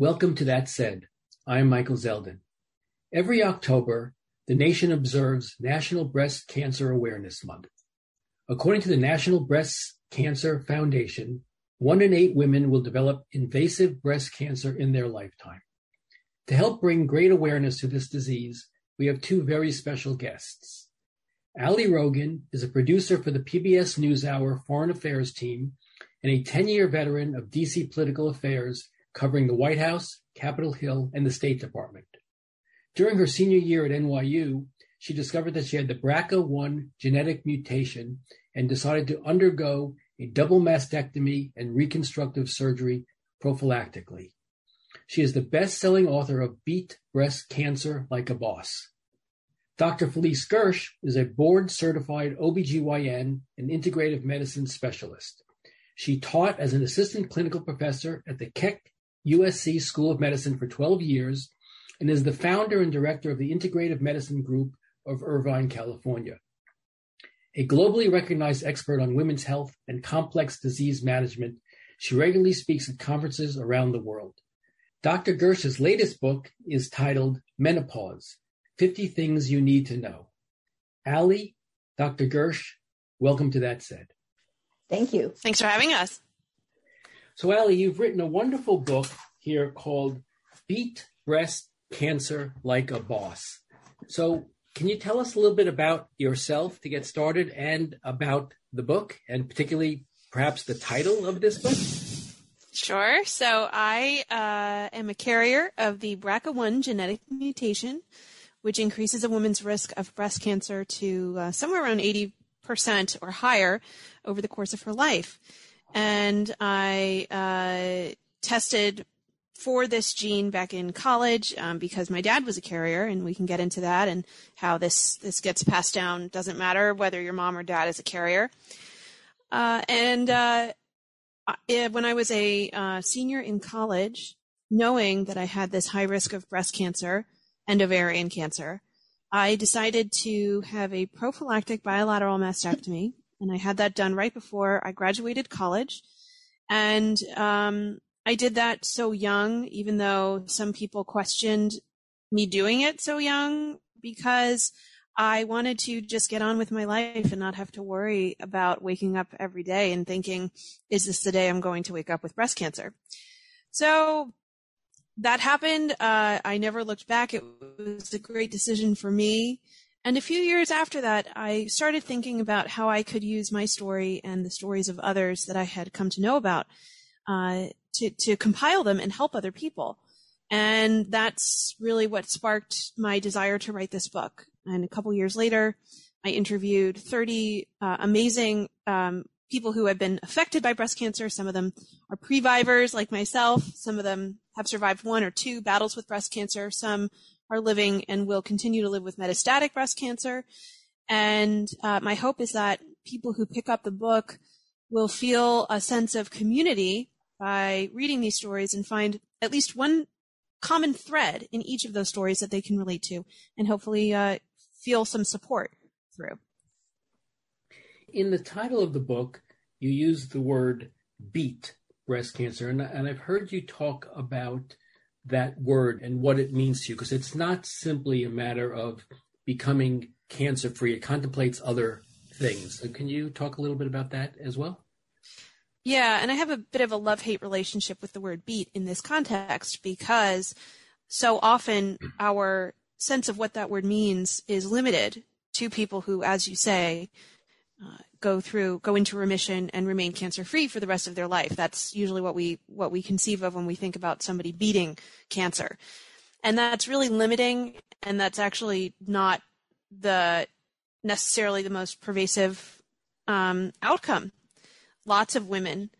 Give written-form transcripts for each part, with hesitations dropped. Welcome to That Said. I'm Michael Zeldin. Every October, the nation observes National Breast Cancer Awareness Month. According to the National Breast Cancer Foundation, 1 in 8 women will develop invasive breast cancer in their lifetime. To help bring great awareness to this disease, we have two very special guests. Ali Rogin is a producer for the PBS NewsHour Foreign Affairs team and a 10-year veteran of DC political affairs, covering the White House, Capitol Hill, and the State Department. During her senior year at NYU, she discovered that she had the BRCA1 genetic mutation and decided to undergo a double mastectomy and reconstructive surgery prophylactically. She is the best-selling author of Beat Breast Cancer Like a Boss. Dr. Felice Gersh is a board-certified OBGYN and integrative medicine specialist. She taught as an assistant clinical professor at the Keck USC School of Medicine for 12 years and is the founder and director of the Integrative Medicine Group of Irvine, California. A globally recognized expert on women's health and complex disease management, she regularly speaks at conferences around the world. Dr. Gersh's latest book is titled Menopause: 50 Things You Need to Know. Ali, Dr. Gersh, welcome to That Said. Thank you. Thanks for having us. So, Ali, you've written a wonderful book here called Beat Breast Cancer Like a Boss. So can you tell us a little bit about yourself to get started and about the book and particularly perhaps the title of this book? Sure. So I am a carrier of the BRCA1 genetic mutation, which increases a woman's risk of breast cancer to somewhere around 80% or higher over the course of her life. And I tested for this gene back in college because my dad was a carrier, and we can get into that and how this gets passed down. Doesn't matter whether your mom or dad is a carrier. When I was a senior in college, knowing that I had this high risk of breast cancer and ovarian cancer, I decided to have a prophylactic bilateral mastectomy. And I had that done right before I graduated college. And I did that so young, even though some people questioned me doing it so young, because I wanted to just get on with my life and not have to worry about waking up every day and thinking, is this the day I'm going to wake up with breast cancer? So that happened. I never looked back. It was a great decision for me. And a few years after that, I started thinking about how I could use my story and the stories of others that I had come to know about to compile them and help other people. And that's really what sparked my desire to write this book. And a couple years later, I interviewed 30 amazing people who have been affected by breast cancer. Some of them are previvors like myself. Some of them have survived 1 or 2 battles with breast cancer. Some are living and will continue to live with metastatic breast cancer. And my hope is that people who pick up the book will feel a sense of community by reading these stories and find at least one common thread in each of those stories that they can relate to and hopefully feel some support through. In the title of the book, you use the word beat breast cancer. And I've heard you talk about that word and what it means to you, because it's not simply a matter of becoming cancer-free. It contemplates other things. So can you talk a little bit about that as well? Yeah, and I have a bit of a love-hate relationship with the word beat in this context, because so often our sense of what that word means is limited to people who, as you say, go into remission and remain cancer-free for the rest of their life. That's usually what we conceive of when we think about somebody beating cancer. And that's really limiting, and that's actually not necessarily the most pervasive outcome. Lots of women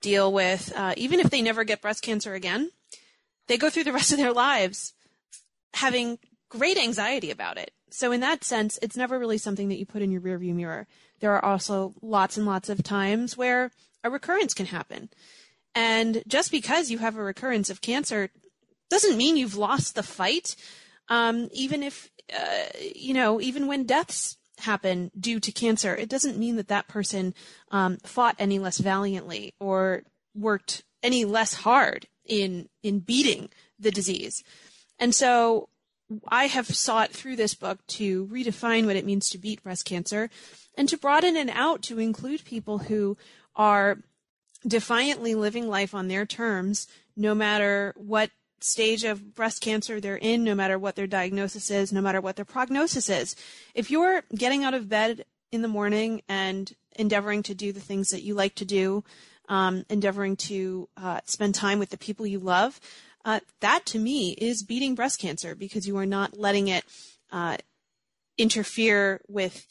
deal with, even if they never get breast cancer again, they go through the rest of their lives having great anxiety about it. So in that sense, it's never really something that you put in your rearview mirror. There are also lots and lots of times where a recurrence can happen. And just because you have a recurrence of cancer doesn't mean you've lost the fight. Even if, even when deaths happen due to cancer, it doesn't mean that person fought any less valiantly or worked any less hard in beating the disease. And so I have sought through this book to redefine what it means to beat breast cancer and to broaden it out to include people who are defiantly living life on their terms, no matter what stage of breast cancer they're in, no matter what their diagnosis is, no matter what their prognosis is. If you're getting out of bed in the morning and endeavoring to do the things that you like to do, endeavoring to spend time with the people you love, that to me is beating breast cancer, because you are not letting it interfere with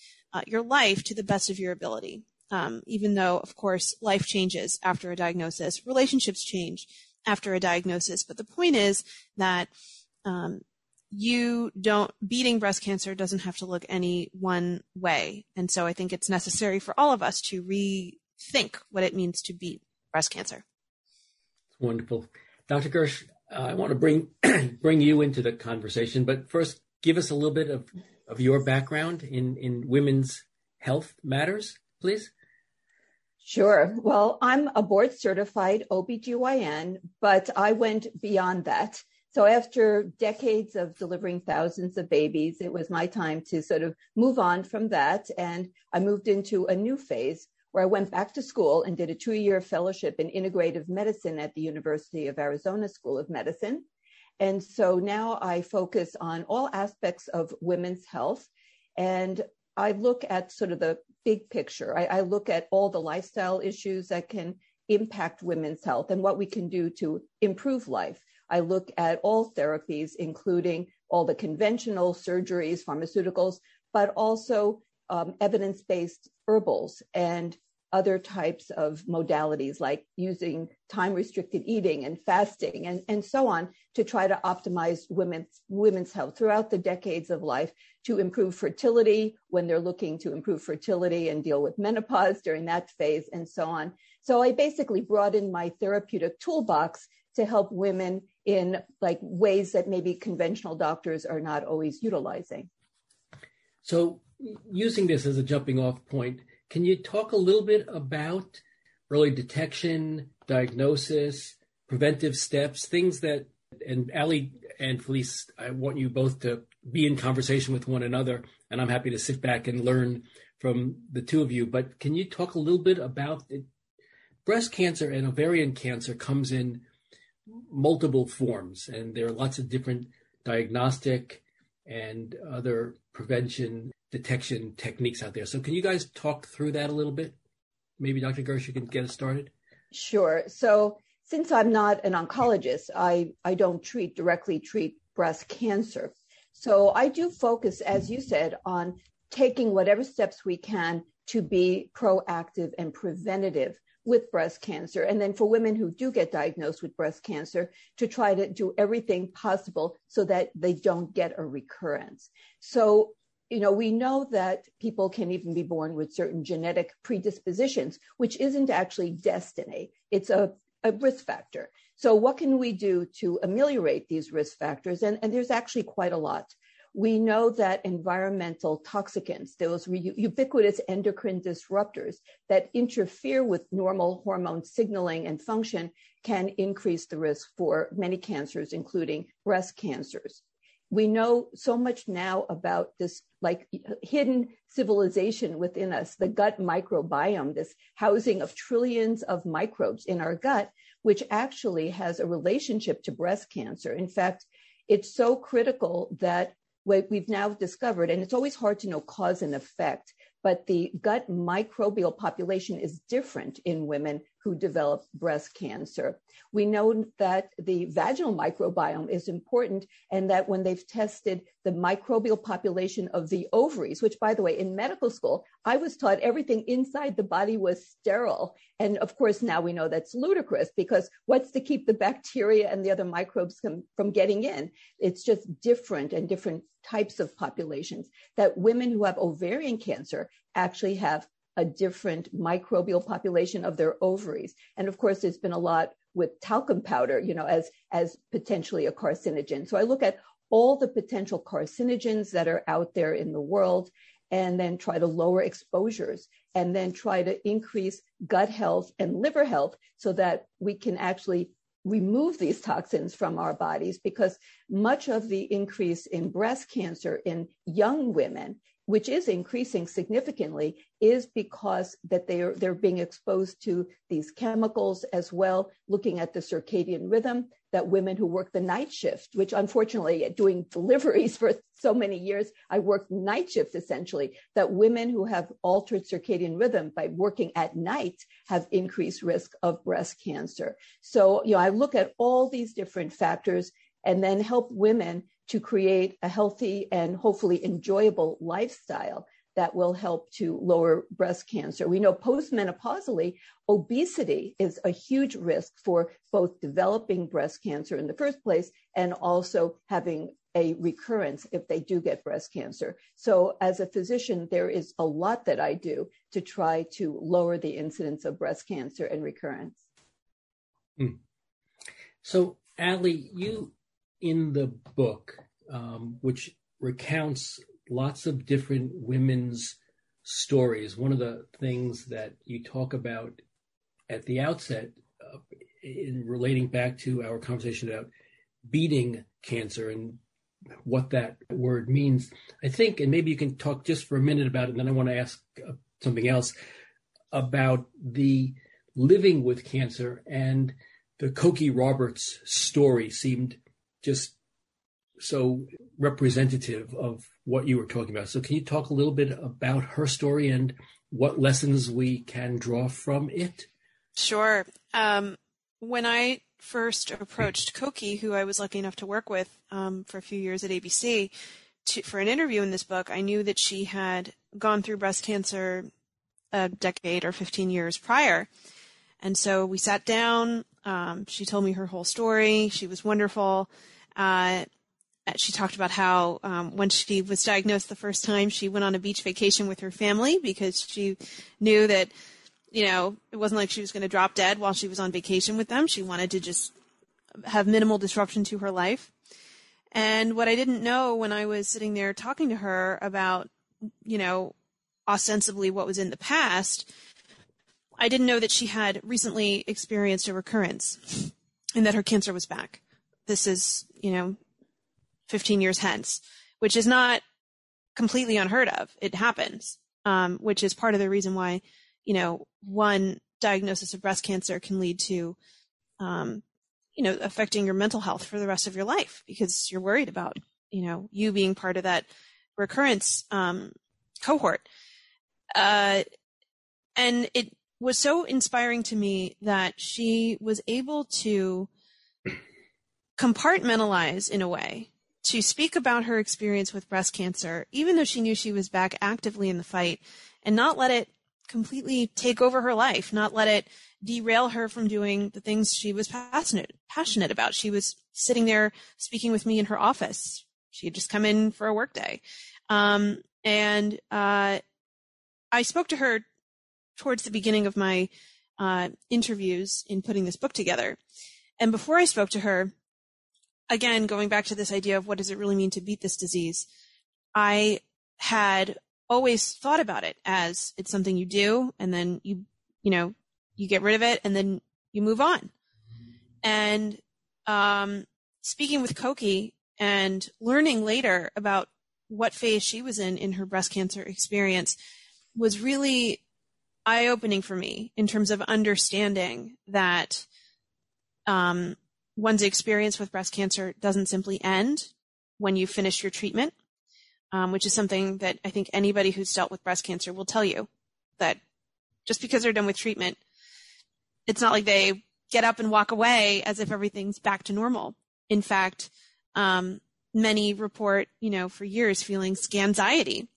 your life to the best of your ability. Even though, of course, life changes after a diagnosis, relationships change after a diagnosis. But the point is that beating breast cancer doesn't have to look any one way. And so I think it's necessary for all of us to rethink what it means to beat breast cancer. It's wonderful. Dr. Gersh, I want to bring you into the conversation, but first give us a little bit of your background in women's health matters, please. Sure. Well, I'm a board-certified OBGYN, but I went beyond that. So after decades of delivering thousands of babies, it was my time to sort of move on from that. And I moved into a new phase where I went back to school and did a 2-year fellowship in integrative medicine at the University of Arizona School of Medicine. And so now I focus on all aspects of women's health. And I look at sort of the big picture. I look at all the lifestyle issues that can impact women's health and what we can do to improve life. I look at all therapies, including all the conventional surgeries, pharmaceuticals, but also evidence-based herbals and other types of modalities, like using time-restricted eating and fasting and so on, to try to optimize women's health throughout the decades of life, to improve fertility when they're looking to improve fertility and deal with menopause during that phase and so on. So I basically broadened my therapeutic toolbox to help women in like ways that maybe conventional doctors are not always utilizing. So using this as a jumping off point, can you talk a little bit about early detection, diagnosis, preventive steps, things that, and Ali and Felice, I want you both to be in conversation with one another, and I'm happy to sit back and learn from the two of you. But can you talk a little bit about it? Breast cancer and ovarian cancer comes in multiple forms, and there are lots of different diagnostic and other prevention detection techniques out there. So can you guys talk through that a little bit? Maybe Dr. Gersh, you can get us started. Sure. So since I'm not an oncologist, I don't directly treat breast cancer. So I do focus, as you said, on taking whatever steps we can to be proactive and preventative with breast cancer, and then for women who do get diagnosed with breast cancer, to try to do everything possible so that they don't get a recurrence. So, you know, we know that people can even be born with certain genetic predispositions, which isn't actually destiny. It's a risk factor. So what can we do to ameliorate these risk factors? And there's actually quite a lot. We know that environmental toxicants, those ubiquitous endocrine disruptors that interfere with normal hormone signaling and function, can increase the risk for many cancers, including breast cancers. We know so much now about this, like, hidden civilization within us, the gut microbiome, this housing of trillions of microbes in our gut, which actually has a relationship to breast cancer. In fact, it's so critical that we've now discovered, and it's always hard to know cause and effect, but the gut microbial population is different in women who develop breast cancer. We know that the vaginal microbiome is important, and that when they've tested the microbial population of the ovaries, which, by the way, in medical school, I was taught everything inside the body was sterile. And of course, now we know that's ludicrous, because what's to keep the bacteria and the other microbes from getting in? It's just different, and different types of populations, that women who have ovarian cancer actually have a different microbial population of their ovaries. And of course, there's been a lot with talcum powder, you know, as potentially a carcinogen. So I look at all the potential carcinogens that are out there in the world, and then try to lower exposures, and then try to increase gut health and liver health, so that we can actually remove these toxins from our bodies, because much of the increase in breast cancer in young women, which is increasing significantly, is because that they're being exposed to these chemicals as well, looking at the circadian rhythm, that women who work the night shift, which unfortunately doing deliveries for so many years, I worked night shifts essentially, that women who have altered circadian rhythm by working at night have increased risk of breast cancer. So, you know, I look at all these different factors and then help women to create a healthy and hopefully enjoyable lifestyle that will help to lower breast cancer. We know postmenopausally, obesity is a huge risk for both developing breast cancer in the first place and also having a recurrence if they do get breast cancer. So as a physician, there is a lot that I do to try to lower the incidence of breast cancer and recurrence. Mm. So, Ali, you, in the book, which recounts lots of different women's stories, one of the things that you talk about at the outset, in relating back to our conversation about beating cancer and what that word means, I think, and maybe you can talk just for a minute about it, and then I want to ask something else about the living with cancer, and the Cokie Roberts story seemed just so representative of what you were talking about. So can you talk a little bit about her story and what lessons we can draw from it? Sure. When I first approached Cokie, who I was lucky enough to work with for a few years at ABC for an interview in this book, I knew that she had gone through breast cancer a decade or 15 years prior. And so we sat down. She told me her whole story. She was wonderful. She talked about how when she was diagnosed the first time, she went on a beach vacation with her family, because she knew that, you know, it wasn't like she was going to drop dead while she was on vacation with them. She wanted to just have minimal disruption to her life. And what I didn't know when I was sitting there talking to her about, you know, ostensibly what was in the past, I didn't know that she had recently experienced a recurrence and that her cancer was back. This is, you know, 15 years hence, which is not completely unheard of. It happens, which is part of the reason why, you know, one diagnosis of breast cancer can lead to, you know, affecting your mental health for the rest of your life, because you're worried about, you know, you being part of that recurrence cohort. And it was so inspiring to me that she was able to compartmentalize, in a way, to speak about her experience with breast cancer, even though she knew she was back actively in the fight, and not let it completely take over her life, not let it derail her from doing the things she was passionate about. She was sitting there speaking with me in her office. She had just come in for a work day. And I spoke to her towards the beginning of my interviews in putting this book together. And before I spoke to her, again, going back to this idea of what does it really mean to beat this disease, I had always thought about it as it's something you do, and then you get rid of it, and then you move on. And speaking with Cokie and learning later about what phase she was in her breast cancer experience was really eye-opening for me in terms of understanding that one's experience with breast cancer doesn't simply end when you finish your treatment, which is something that I think anybody who's dealt with breast cancer will tell you, that just because they're done with treatment, it's not like they get up and walk away as if everything's back to normal. In fact, many report, for years feeling scanxiety,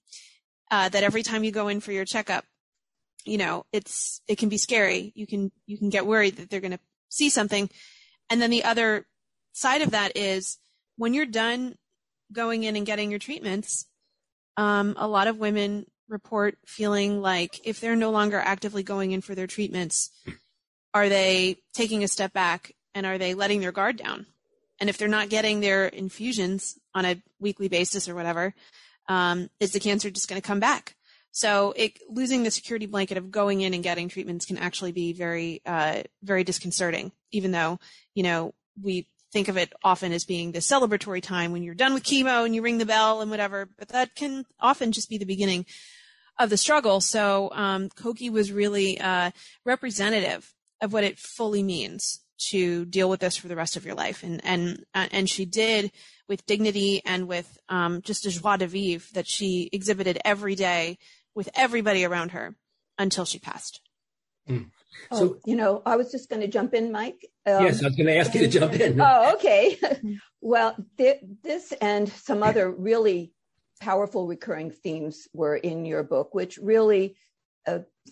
that every time you go in for your checkup, it can be scary. You can get worried that they're going to see something. And then the other side of that is when you're done going in and getting your treatments, a lot of women report feeling like if they're no longer actively going in for their treatments, are they taking a step back and are they letting their guard down? And if they're not getting their infusions on a weekly basis or whatever, is the cancer just going to come back? So losing the security blanket of going in and getting treatments can actually be very, very disconcerting, even though, we think of it often as being the celebratory time when you're done with chemo and you ring the bell and whatever, but that can often just be the beginning of the struggle. So Cokie was really representative of what it fully means to deal with this for the rest of your life. And she did, with dignity and with just a joie de vivre that she exhibited every day with everybody around her until she passed. Mm. So, I was just going to jump in, Mike. Yes, I was going to ask you to jump in. Oh, okay. Well, this and some other really powerful recurring themes were in your book, which really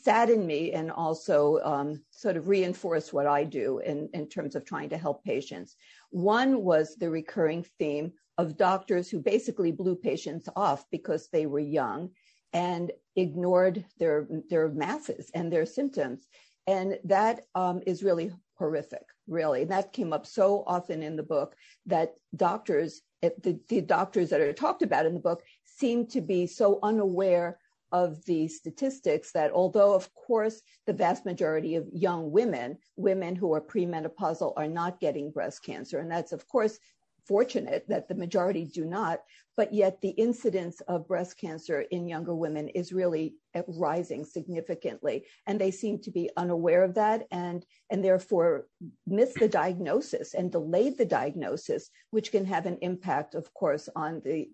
saddened me and also sort of reinforced what I do in terms of trying to help patients. One was the recurring theme of doctors who basically blew patients off because they were young and ignored their masses and their symptoms. And that is really horrific, really. And that came up so often in the book that doctors, the doctors that are talked about in the book seem to be so unaware of the statistics that although, of course, the vast majority of young women who are premenopausal are not getting breast cancer. And that's, of course, fortunate that the majority do not, but yet the incidence of breast cancer in younger women is really rising significantly. And they seem to be unaware of that and therefore miss the diagnosis and delay the diagnosis, which can have an impact, of course, on the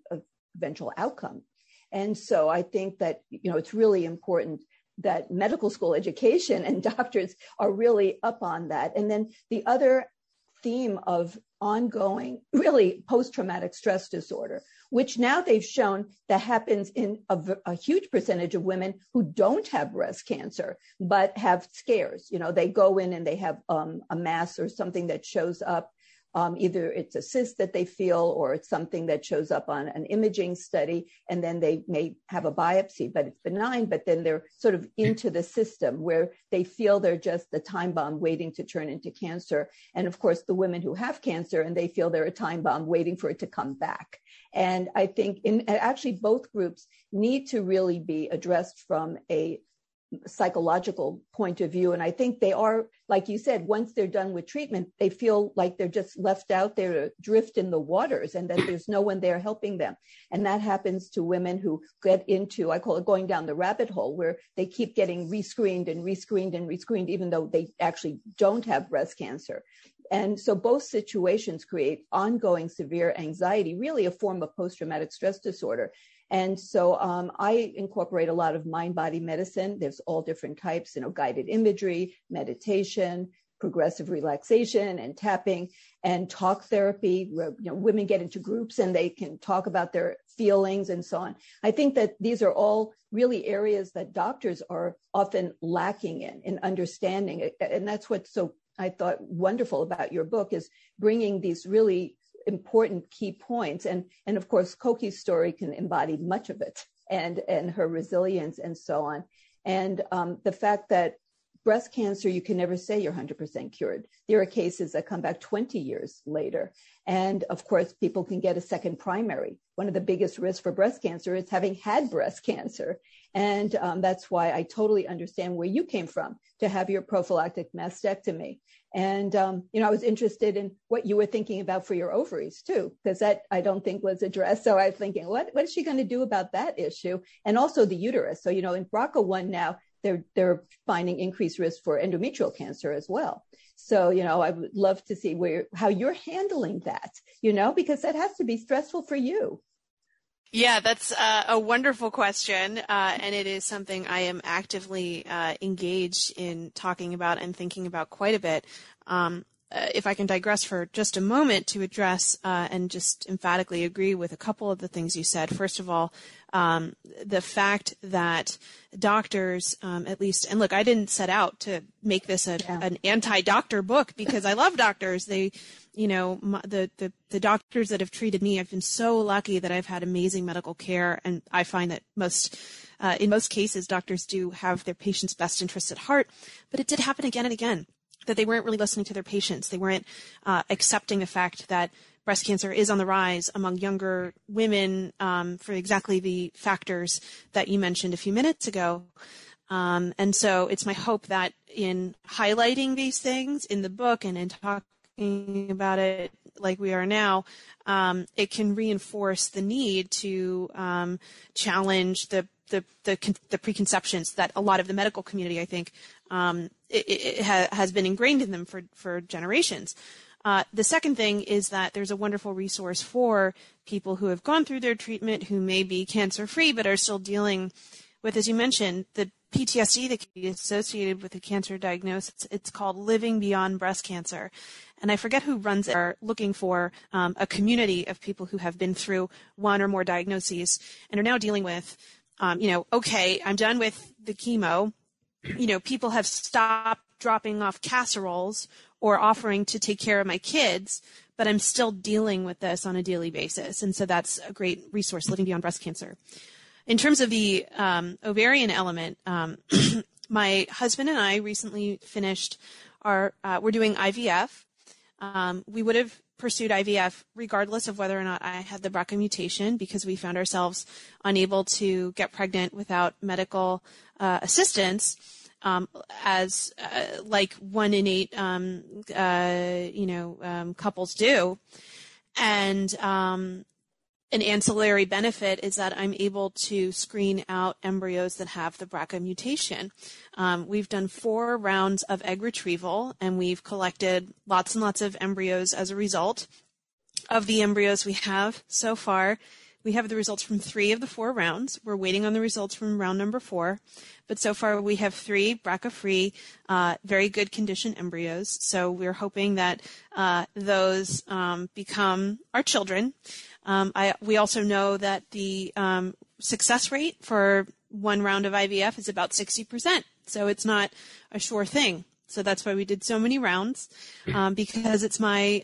eventual outcome. And so I think that, it's really important that medical school education and doctors are really up on that. And then the other theme of ongoing, really post-traumatic stress disorder, which now they've shown that happens in a huge percentage of women who don't have breast cancer, but have scares. They go in and they have a mass or something that shows up. Either it's a cyst that they feel, or it's something that shows up on an imaging study, and then they may have a biopsy, but it's benign, but then they're sort of into the system where they feel they're just the time bomb waiting to turn into cancer. And of course, the women who have cancer, and they feel they're a time bomb waiting for it to come back. And I think actually both groups need to really be addressed from a psychological point of view. And I think they are, like you said, once they're done with treatment, they feel like they're just left out there to drift in the waters and that there's no one there helping them. And that happens to women who get into, I call it going down the rabbit hole, where they keep getting rescreened and rescreened and rescreened, even though they actually don't have breast cancer. And so both situations create ongoing severe anxiety, really a form of post-traumatic stress disorder. And so I incorporate a lot of mind-body medicine. There's all different types, guided imagery, meditation, progressive relaxation and tapping and talk therapy. You know, women get into groups and they can talk about their feelings and so on. I think that these are all really areas that doctors are often lacking in understanding. And that's what's so, I thought, wonderful about your book, is bringing these really important key points. And of course, Kokie's story can embody much of it, and her resilience and so on. And the fact that breast cancer, you can never say you're 100% cured. There are cases that come back 20 years later. And of course, people can get a second primary. One of the biggest risks for breast cancer is having had breast cancer. And that's why I totally understand where you came from to have your prophylactic mastectomy. And, you know, I was interested in what you were thinking about for your ovaries too, because that I don't think was addressed. So I was thinking, what is she going to do about that issue? And also the uterus. So, you know, in BRCA1 now, they're finding increased risk for endometrial cancer as well. So, you know, I would love to see how you're handling that, you know, because that has to be stressful for you. Yeah, that's a wonderful question. And it is something I am actively engaged in talking about and thinking about quite a bit. If I can digress for just a moment to address and just emphatically agree with a couple of the things you said. First of all, the fact that doctors, at least, and look, I didn't set out to make this an anti-doctor book because I love doctors. They, you know, the doctors that have treated me, I've been so lucky that I've had amazing medical care. And I find that in most cases, doctors do have their patients' best interests at heart. But it did happen again and again that they weren't really listening to their patients. They weren't accepting the fact that breast cancer is on the rise among younger women for exactly the factors that you mentioned a few minutes ago. And so it's my hope that in highlighting these things in the book and in talking about it like we are now, it can reinforce the need to challenge the preconceptions that a lot of the medical community, I think, has been ingrained in them for generations. The second thing is that there's a wonderful resource for people who have gone through their treatment, who may be cancer-free but are still dealing with, as you mentioned, the PTSD that can be associated with a cancer diagnosis. It's called Living Beyond Breast Cancer. And I forget who runs it, are looking for a community of people who have been through one or more diagnoses and are now dealing with okay, I'm done with the chemo. You know, people have stopped dropping off casseroles or offering to take care of my kids, but I'm still dealing with this on a daily basis. And so that's a great resource, Living Beyond Breast Cancer. In terms of the ovarian element, my husband and I recently finished we're doing IVF. We would have pursued IVF regardless of whether or not I had the BRCA mutation because we found ourselves unable to get pregnant without medical assistance, as like 1 in 8 couples do. And an ancillary benefit is that I'm able to screen out embryos that have the BRCA mutation. We've done 4 rounds of egg retrieval, and we've collected lots and lots of embryos as a result. Of the embryos we have so far, we have the results from 3 of the 4 rounds. We're waiting on the results from round number 4. But so far, we have 3 BRCA-free, very good condition embryos. So we're hoping that those become our children. We also know that the success rate for 1 round of IVF is about 60%. So it's not a sure thing. So that's why we did so many rounds, because it's my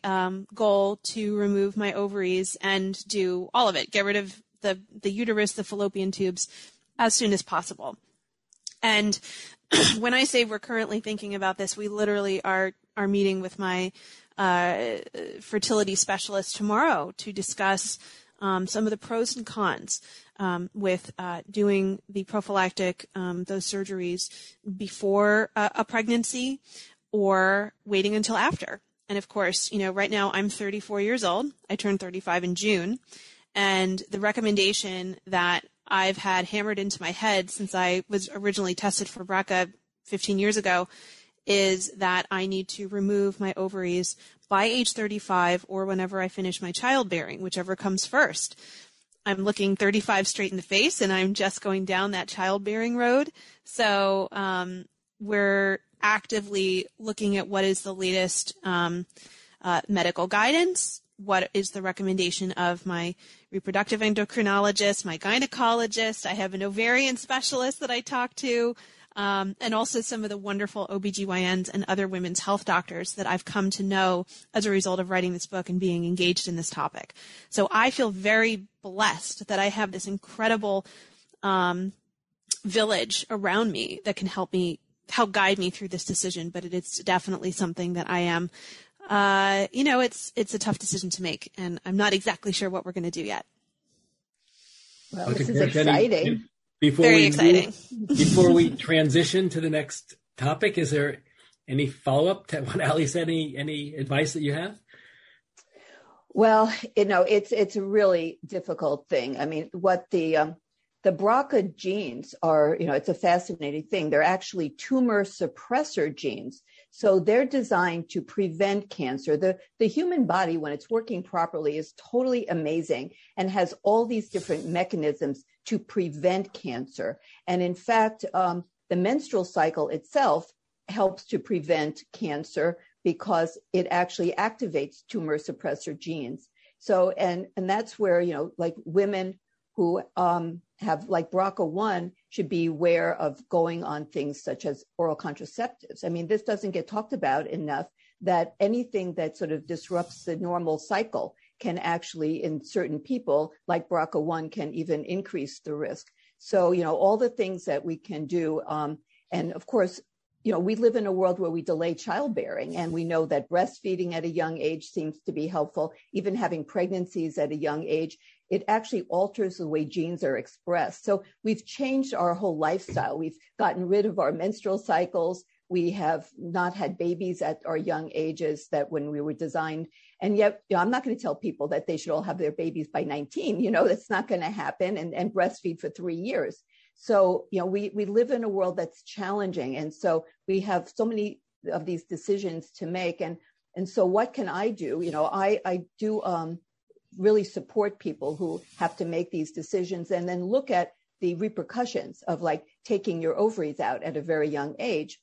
goal to remove my ovaries and do all of it, get rid of the uterus, the fallopian tubes as soon as possible. And when I say we're currently thinking about this, we literally are meeting with my fertility specialist tomorrow to discuss some of the pros and cons with doing the prophylactic, those surgeries before a pregnancy or waiting until after. And of course, you know, right now I'm 34 years old. I turned 35 in June. And the recommendation that I've had hammered into my head since I was originally tested for BRCA 15 years ago is that I need to remove my ovaries by age 35 or whenever I finish my childbearing, whichever comes first. I'm looking 35 straight in the face and I'm just going down that childbearing road. So we're actively looking at what is the latest medical guidance, what is the recommendation of my reproductive endocrinologist, my gynecologist. I have an ovarian specialist that I talk to, and also some of the wonderful OBGYNs and other women's health doctors that I've come to know as a result of writing this book and being engaged in this topic. So I feel very blessed that I have this incredible village around me that can help guide me through this decision. But it is definitely something that I am, it's a tough decision to make, and I'm not exactly sure what we're going to do yet. Well, this is exciting. Before we transition to the next topic, is there any follow-up to what Ali said? Any advice that you have? Well, it's a really difficult thing. I mean, what the BRCA genes are, it's a fascinating thing. They're actually tumor suppressor genes. So they're designed to prevent cancer. The human body, when it's working properly, is totally amazing and has all these different mechanisms to prevent cancer. And in fact, the menstrual cycle itself helps to prevent cancer because it actually activates tumor suppressor genes. So, and that's where, like women who have like BRCA1 should be aware of going on things such as oral contraceptives. I mean, this doesn't get talked about enough, that anything that sort of disrupts the normal cycle can actually, in certain people like BRCA1, can even increase the risk. So, all the things that we can do. And of course, we live in a world where we delay childbearing, and we know that breastfeeding at a young age seems to be helpful, even having pregnancies at a young age. It actually alters the way genes are expressed. So we've changed our whole lifestyle. We've gotten rid of our menstrual cycles. We have not had babies at our young ages that when we were designed. And yet, I'm not going to tell people that they should all have their babies by 19. That's not going to happen, and breastfeed for 3 years. So, we live in a world that's challenging. And so we have so many of these decisions to make. And so what can I do? I do really support people who have to make these decisions, and then look at the repercussions of like taking your ovaries out at a very young age,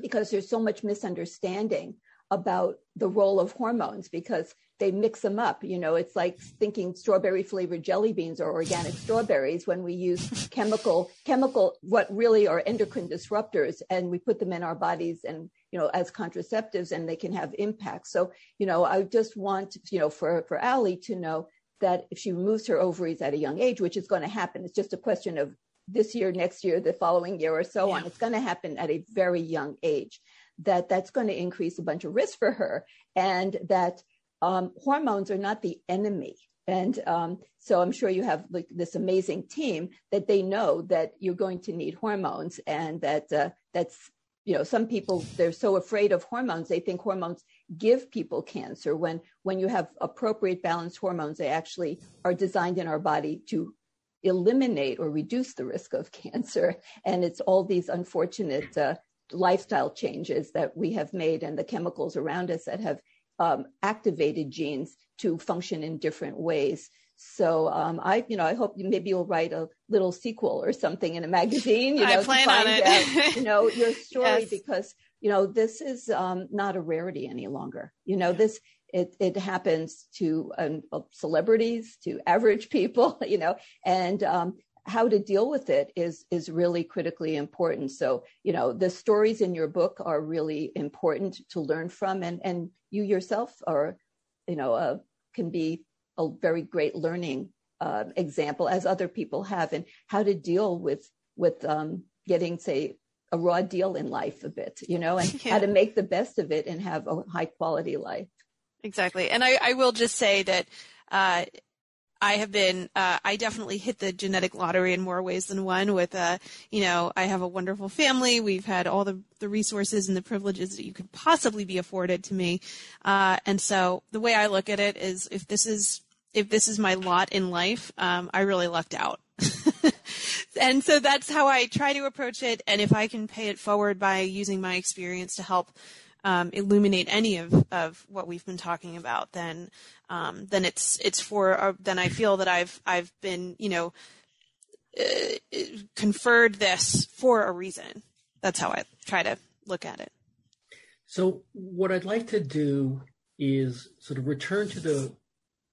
because there's so much misunderstanding about the role of hormones, because they mix them up. It's like thinking strawberry flavored jelly beans are organic strawberries when we use chemical, what really are endocrine disruptors, and we put them in our bodies and, as contraceptives, and they can have impacts. So, I just want, for Ali to know that if she removes her ovaries at a young age, which is going to happen, it's just a question of this year, next year, the following year, or so on. It's going to happen at a very young age. That's going to increase a bunch of risk for her, and that hormones are not the enemy. And so I'm sure you have like this amazing team that they know that you're going to need hormones, and that that's, some people, they're so afraid of hormones. They think hormones give people cancer, when you have appropriate balanced hormones, they actually are designed in our body to eliminate or reduce the risk of cancer. And it's all these unfortunate lifestyle changes that we have made, and the chemicals around us that have activated genes to function in different ways. So I hope maybe you'll write a little sequel or something in a magazine, I plan to find on it. Out, your story, yes. Because, this is not a rarity any longer. This, it happens to celebrities, to average people, and how to deal with it is really critically important. So, the stories in your book are really important to learn from, and you yourself are, can be a very great learning example, as other people have, and how to deal with getting, say, a raw deal in life a bit, and how to make the best of it and have a high quality life. Exactly. And I will just say that, I definitely hit the genetic lottery in more ways than one with, I have a wonderful family. We've had all the resources and the privileges that you could possibly be afforded to me. And so the way I look at it is, if this is my lot in life, I really lucked out. And so that's how I try to approach it. And if I can pay it forward by using my experience to help illuminate any of what we've been talking about, then it's for, then I feel that I've been, conferred this for a reason. That's how I try to look at it? So what I'd like to do is sort of return to the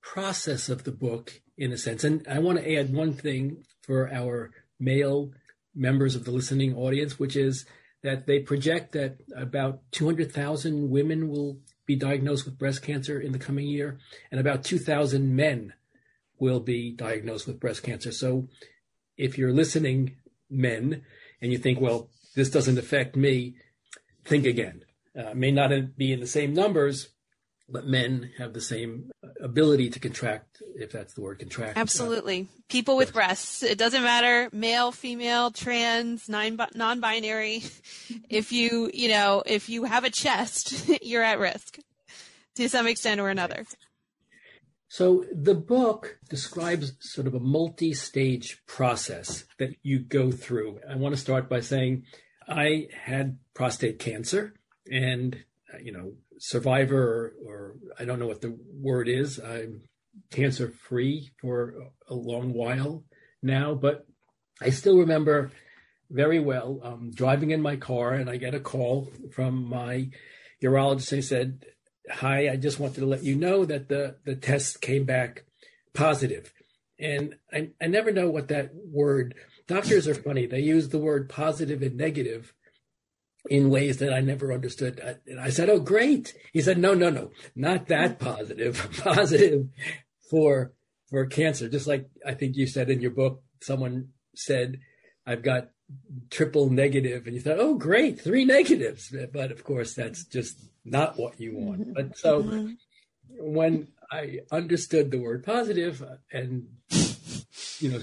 process of the book in a sense. And I want to add one thing for our male members of the listening audience, which is that they project that about 200,000 women will be diagnosed with breast cancer in the coming year, and about 2,000 men will be diagnosed with breast cancer. So if you're listening, men, and you think, well, this doesn't affect me, think again. May not be in the same numbers, but men have the same ability to contract, if that's the word, contract. Absolutely. People with breasts. It doesn't matter, male, female, trans, non-binary. If you have a chest, you're at risk to some extent or another. So the book describes sort of a multi-stage process that you go through. I want to start by saying I had prostate cancer and, survivor, or I don't know what the word is. I'm cancer-free for a long while now, but I still remember very well driving in my car, and I get a call from my urologist. They said, "Hi, I just wanted to let you know that the test came back positive." And I never know what that word. Doctors are funny. They use the word positive and negative in ways that I never understood. And I said, "Oh, great." He said, no, not that positive, positive for cancer. Just like I think you said in your book, someone said, "I've got triple negative." And you thought, "Oh, great, three negatives." But of course, that's just not what you want. But so when I understood the word positive and,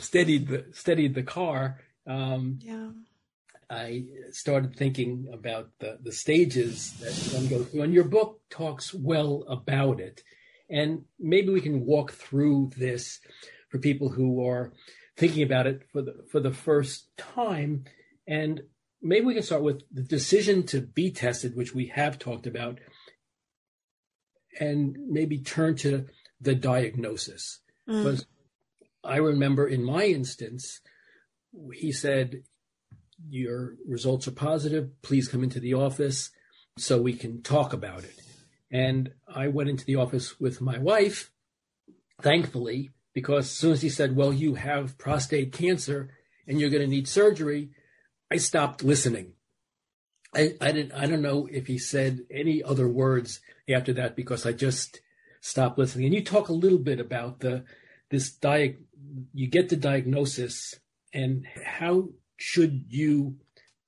steadied the car, I started thinking about the stages that one goes through, and your book talks well about it. And maybe we can walk through this for people who are thinking about it for the first time. And maybe we can start with the decision to be tested, which we have talked about, and maybe turn to the diagnosis. Because I remember in my instance, he said, "Your results are positive. Please come into the office so we can talk about it." And I went into the office with my wife, thankfully, because as soon as he said, "Well, you have prostate cancer and you're going to need surgery," I stopped listening. I don't know if he said any other words after that, because I just stopped listening. And you talk a little bit about you get the diagnosis and how should you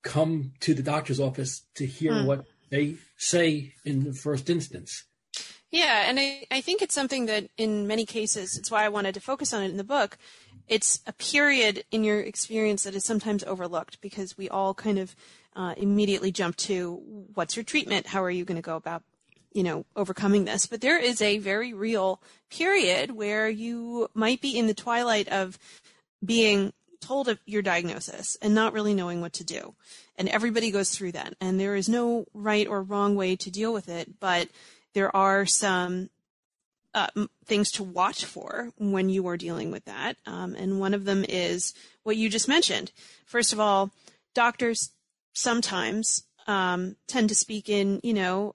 come to the doctor's office to hear what they say in the first instance? Yeah, and I think it's something that in many cases, it's why I wanted to focus on it in the book. It's a period in your experience that is sometimes overlooked, because we all kind of immediately jump to, what's your treatment? How are you going to go about overcoming this? But there is a very real period where you might be in the twilight of being told of your diagnosis and not really knowing what to do. And everybody goes through that. And there is no right or wrong way to deal with it, but there are some things to watch for when you are dealing with that. And one of them is what you just mentioned. First of all, doctors sometimes tend to speak in,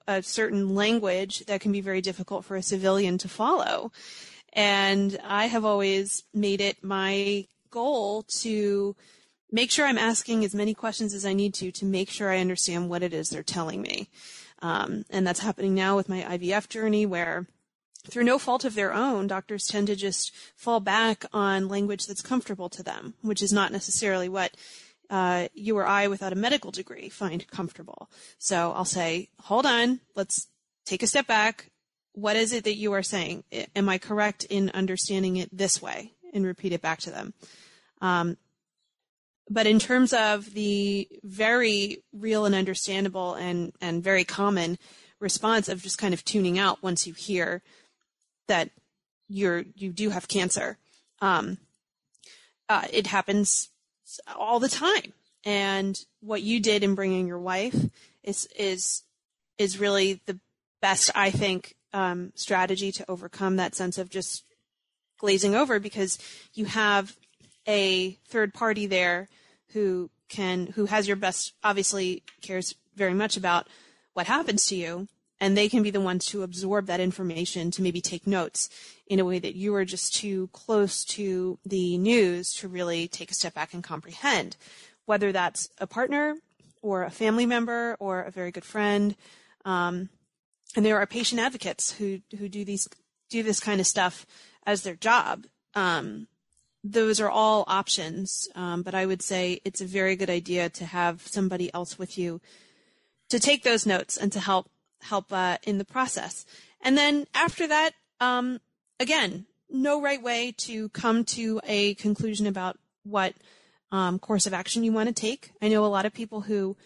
a certain language that can be very difficult for a civilian to follow. And I have always made it my goal to make sure I'm asking as many questions as I need to make sure I understand what it is they're telling me. And that's happening now with my IVF journey, where through no fault of their own, doctors tend to just fall back on language that's comfortable to them, which is not necessarily what you or I without a medical degree find comfortable. So I'll say, "Hold on, let's take a step back. What is it that you are saying? Am I correct in understanding it this way?" and repeat it back to them. But in terms of the very real and understandable and very common response of just kind of tuning out once you hear that you do have cancer, it happens all the time. And what you did in bringing your wife is really the best, I think, strategy to overcome that sense of just glazing over, because you have a third party there who has your best, obviously cares very much about what happens to you, and they can be the ones to absorb that information, to maybe take notes in a way that you are just too close to the news to really take a step back and comprehend, whether that's a partner or a family member or a very good friend. And there are patient advocates who do this kind of stuff as their job. Those are all options, but I would say it's a very good idea to have somebody else with you to take those notes and to help in the process. And then after that, again, no right way to come to a conclusion about what course of action you want to take. I know a lot of people who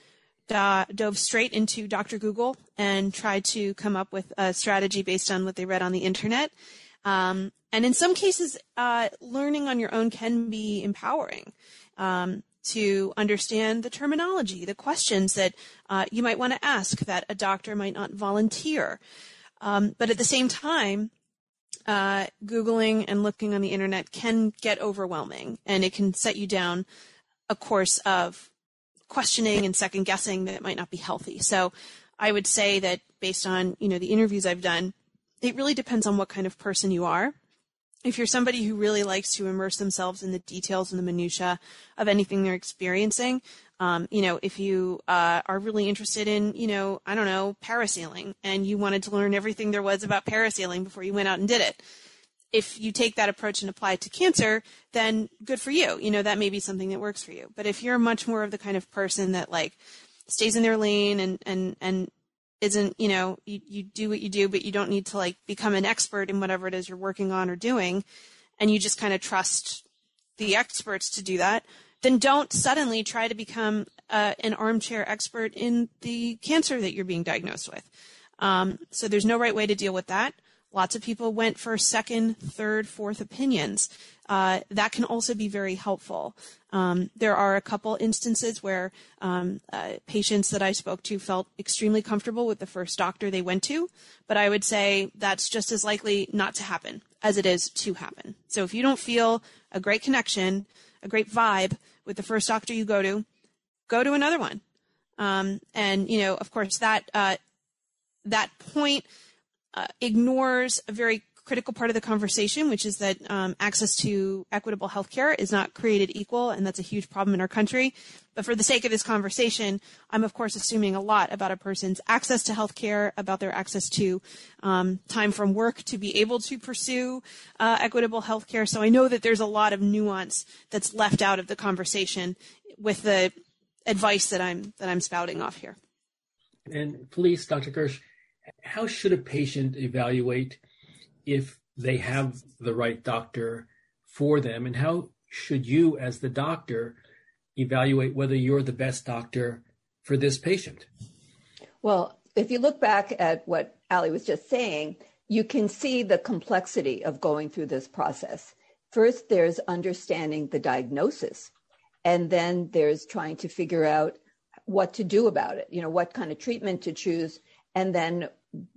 dove straight into Dr. Google and tried to come up with a strategy based on what they read on the internet. And in some cases, learning on your own can be empowering, to understand the terminology, the questions that you might want to ask that a doctor might not volunteer. But at the same time, Googling and looking on the internet can get overwhelming, and it can set you down a course of questioning and second guessing that might not be healthy. So I would say that based on, the interviews I've done, it really depends on what kind of person you are. If you're somebody who really likes to immerse themselves in the details and the minutia of anything they're experiencing, if you are really interested in, parasailing, and you wanted to learn everything there was about parasailing before you went out and did it, if you take that approach and apply it to cancer, then good for you. That may be something that works for you. But if you're much more of the kind of person that stays in their lane and isn't, you do what you do, but you don't need to become an expert in whatever it is you're working on or doing, and you just kind of trust the experts to do that, then don't suddenly try to become an armchair expert in the cancer that you're being diagnosed with. So there's no right way to deal with that. Lots of people went for second, third, fourth opinions. That can also be very helpful. There are a couple instances where patients that I spoke to felt extremely comfortable with the first doctor they went to, but I would say that's just as likely not to happen as it is to happen. So if you don't feel a great connection, a great vibe with the first doctor you go to another one. Of course, that point ignores a very critical part of the conversation, which is that access to equitable health care is not created equal, and that's a huge problem in our country. But for the sake of this conversation, I'm, of course, assuming a lot about a person's access to health care, about their access to time from work to be able to pursue equitable health care. So I know that there's a lot of nuance that's left out of the conversation with the advice that I'm spouting off here. And please, Dr. Gersh, how should a patient evaluate if they have the right doctor for them? And how should you, as the doctor, evaluate whether you're the best doctor for this patient? Well, if you look back at what Ali was just saying, you can see the complexity of going through this process. First, there's understanding the diagnosis, and then there's trying to figure out what to do about it, what kind of treatment to choose, and then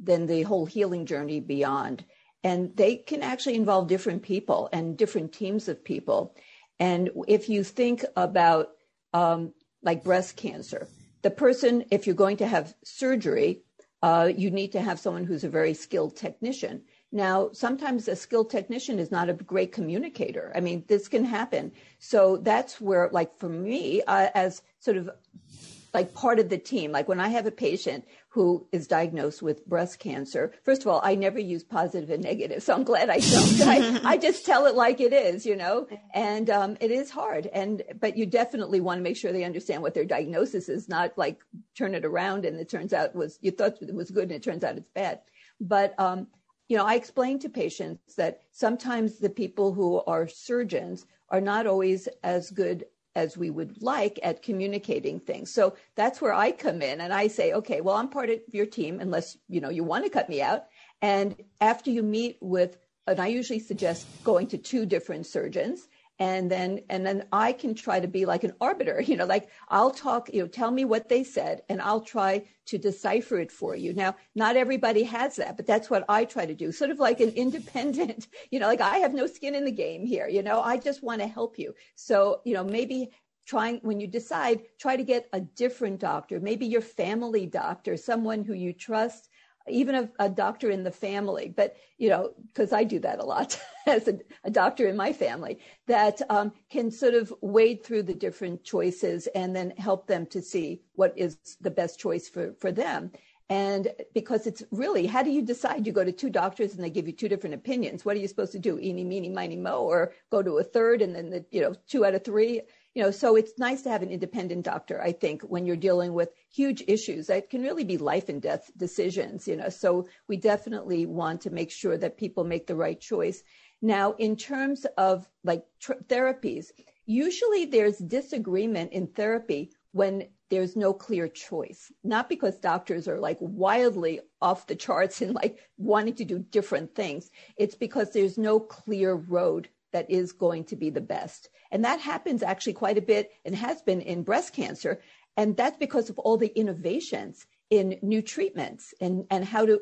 the whole healing journey beyond. And they can actually involve different people and different teams of people. And if you think about breast cancer, the person, if you're going to have surgery, you need to have someone who's a very skilled technician. Now, sometimes a skilled technician is not a great communicator. I mean, this can happen. So that's where, for me, as sort of part of the team, when I have a patient who is diagnosed with breast cancer, first of all, I never use positive and negative, so I'm glad I don't. I just tell it like it is, and it is hard. But you definitely want to make sure they understand what their diagnosis is, not turn it around and it turns out you thought it was good and it turns out it's bad. But, I explain to patients that sometimes the people who are surgeons are not always as good as we would like at communicating things. So that's where I come in and I say, okay, well, I'm part of your team unless, you want to cut me out. And after you meet with, and I usually suggest going to two different surgeons, and then I can try to be like an arbiter, I'll talk, tell me what they said and I'll try to decipher it for you. Now, not everybody has that, but that's what I try to do, sort of like an independent, I have no skin in the game here, I just want to help you. So, maybe when you decide, try to get a different doctor, maybe your family doctor, someone who you trust, even a doctor in the family. But, you know, because I do that a lot as a doctor in my family, that can sort of wade through the different choices and then help them to see what is the best choice for them. And because it's really, how do you decide? You go to two doctors and they give you two different opinions. What are you supposed to do? Eeny, meeny, miny, mo, or go to a third and then, two out of three. So it's nice to have an independent doctor, I think, when you're dealing with huge issues that can really be life and death decisions, so we definitely want to make sure that people make the right choice. Now, in terms of like therapies, usually there's disagreement in therapy when there's no clear choice, not because doctors are like wildly off the charts and like wanting to do different things. It's because there's no clear road that is going to be the best. And that happens actually quite a bit and has been in breast cancer. And that's because of all the innovations in new treatments and how to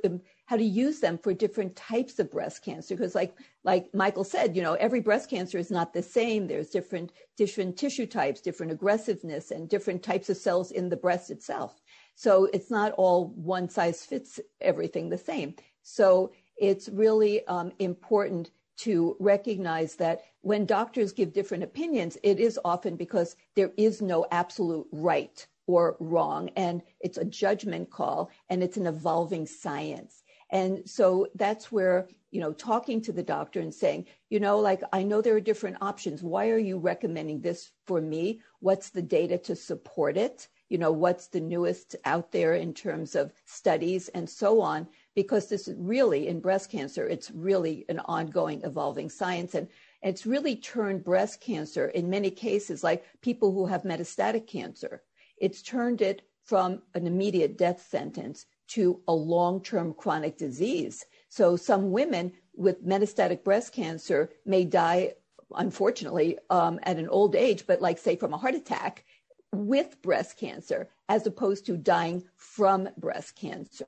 use them for different types of breast cancer. Because like Michael said, every breast cancer is not the same. There's different tissue types, different aggressiveness, and different types of cells in the breast itself. So it's not all one size fits everything the same. So it's really important to recognize that when doctors give different opinions, it is often because there is no absolute right or wrong, and it's a judgment call, and it's an evolving science. And so that's where, talking to the doctor and saying, I know there are different options. Why are you recommending this for me? What's the data to support it? What's the newest out there in terms of studies and so on? Because this is really, in breast cancer, it's really an ongoing evolving science. And it's really turned breast cancer in many cases, like people who have metastatic cancer, it's turned it from an immediate death sentence to a long-term chronic disease. So some women with metastatic breast cancer may die, unfortunately, at an old age, but like say from a heart attack with breast cancer, as opposed to dying from breast cancer.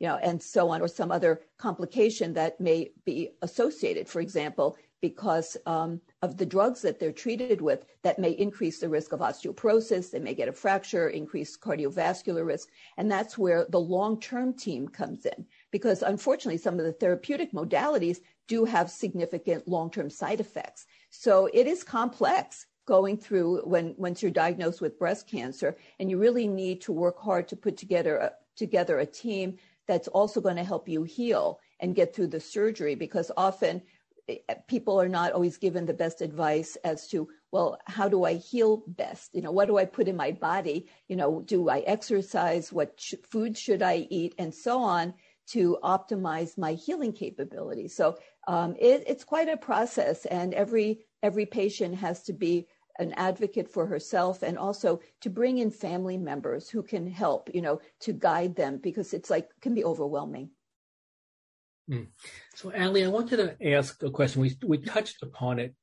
And so on, or some other complication that may be associated, for example, because of the drugs that they're treated with that may increase the risk of osteoporosis. They may get a fracture, increased cardiovascular risk. And that's where the long-term team comes in, because unfortunately, some of the therapeutic modalities do have significant long-term side effects. So it is complex going through once you're diagnosed with breast cancer, and you really need to work hard to put together a team that's also going to help you heal and get through the surgery, because often people are not always given the best advice as to, well, how do I heal best? What do I put in my body? Do I exercise? What food should I eat? And so on, to optimize my healing capability. So it's quite a process, and every patient has to be an advocate for herself, and also to bring in family members who can help, to guide them, because it's can be overwhelming. Mm. So Ali, I wanted to ask a question. We touched upon it,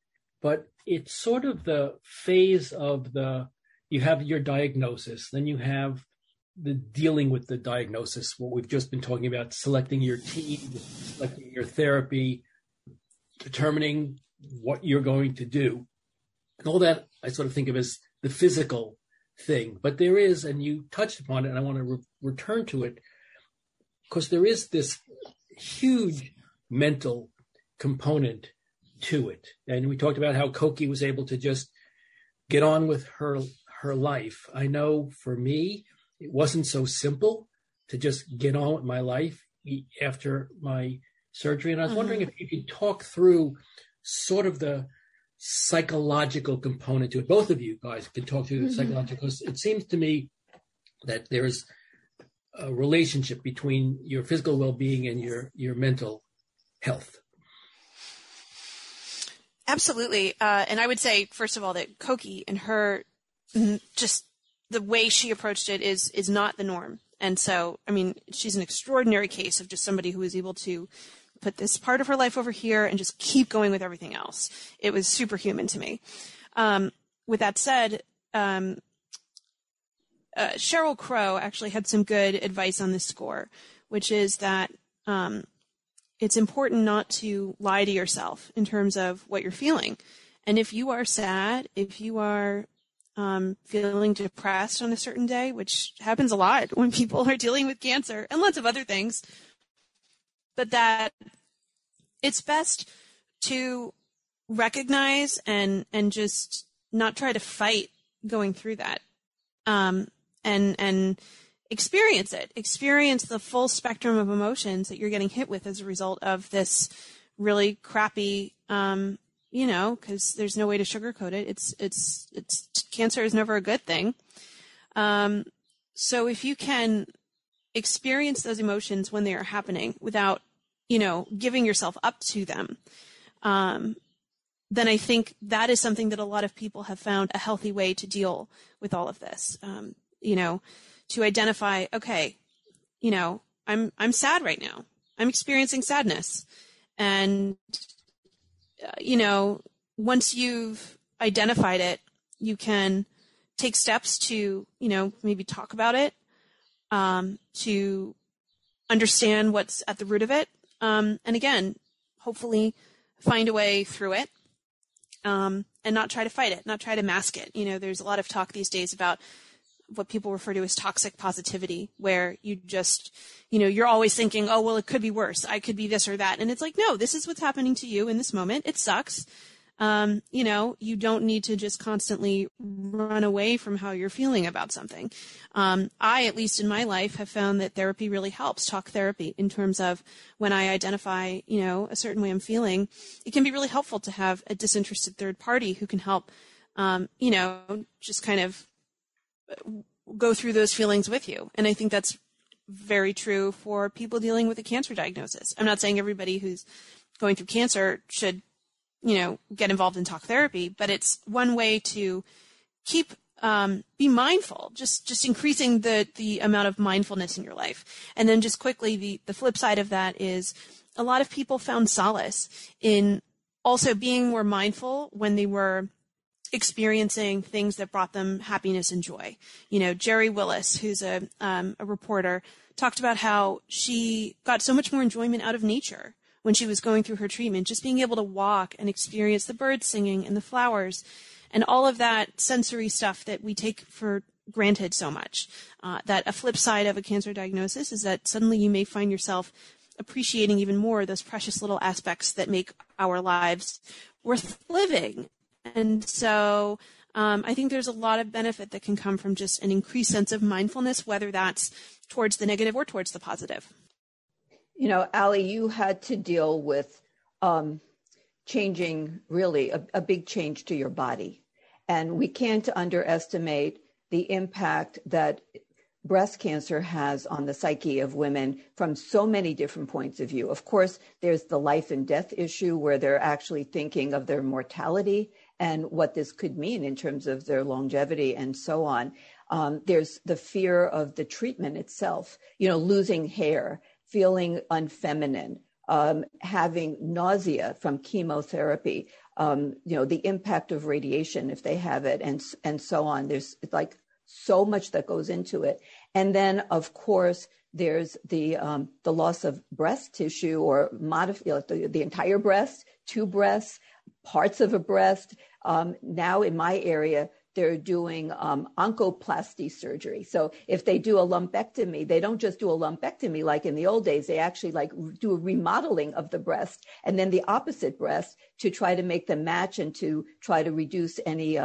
but it's sort of the phase of you have your diagnosis, then you have the dealing with the diagnosis, what we've just been talking about, selecting your team, selecting your therapy, determining what you're going to do. And all that I sort of think of as the physical thing, but there is, and you touched upon it, and I want to return to it, because there is this huge mental component to it. And we talked about how Cokie was able to just get on with her life. I know for me, it wasn't so simple to just get on with my life after my surgery. And I was wondering if you could talk through sort of the psychological component to it. Both of you guys can talk to the psychological. It seems to me that there is a relationship between your physical well-being and your mental health. Absolutely. And I would say, first of all, that Cokie and her, just the way she approached it is not the norm. And so, I mean, she's an extraordinary case of just somebody who is able to put this part of her life over here and just keep going with everything else. It was superhuman to me. With that said, Sheryl Crow actually had some good advice on this score, which is that it's important not to lie to yourself in terms of what you're feeling. And if you are sad, if you are feeling depressed on a certain day, which happens a lot when people are dealing with cancer and lots of other things, but that it's best to recognize and just not try to fight going through that, and experience it. Experience the full spectrum of emotions that you're getting hit with as a result of this really crappy, because there's no way to sugarcoat it. It's cancer is never a good thing. So if you can experience those emotions when they are happening without, giving yourself up to them, then I think that is something that a lot of people have found a healthy way to deal with all of this. To identify, okay, I'm sad right now. I'm experiencing sadness. And, once you've identified it, you can take steps to, maybe talk about it, to understand what's at the root of it. And again, hopefully find a way through it, and not try to fight it, not try to mask it. There's a lot of talk these days about what people refer to as toxic positivity, where you just, you're always thinking, oh, well, it could be worse. I could be this or that. And it's like, no, this is what's happening to you in this moment. It sucks. You don't need to just constantly run away from how you're feeling about something. I, at least in my life, have found that therapy really helps, talk therapy, in terms of when I identify, a certain way I'm feeling, it can be really helpful to have a disinterested third party who can help, just kind of go through those feelings with you. And I think that's very true for people dealing with a cancer diagnosis. I'm not saying everybody who's going through cancer should, get involved in talk therapy, but it's one way to keep, be mindful, just increasing the amount of mindfulness in your life. And then just quickly, the flip side of that is a lot of people found solace in also being more mindful when they were experiencing things that brought them happiness and joy. Jerry Willis, who's a reporter, talked about how she got so much more enjoyment out of nature when she was going through her treatment, just being able to walk and experience the birds singing and the flowers and all of that sensory stuff that we take for granted so much. That a flip side of a cancer diagnosis is that suddenly you may find yourself appreciating even more those precious little aspects that make our lives worth living. And so I think there's a lot of benefit that can come from just an increased sense of mindfulness, whether that's towards the negative or towards the positive. Ali, you had to deal with changing, really a big change to your body. And we can't underestimate the impact that breast cancer has on the psyche of women from so many different points of view. Of course, there's the life and death issue where they're actually thinking of their mortality and what this could mean in terms of their longevity and so on. There's the fear of the treatment itself, losing hair, feeling unfeminine, having nausea from chemotherapy, the impact of radiation if they have it, and so on. There's like so much that goes into it. And then, of course, there's the loss of breast tissue or the entire breast, two breasts, parts of a breast. Now in my area, they're doing oncoplasty surgery. So if they do a lumpectomy, they don't just do a lumpectomy like in the old days. They actually do a remodeling of the breast and then the opposite breast to try to make them match and to try to reduce any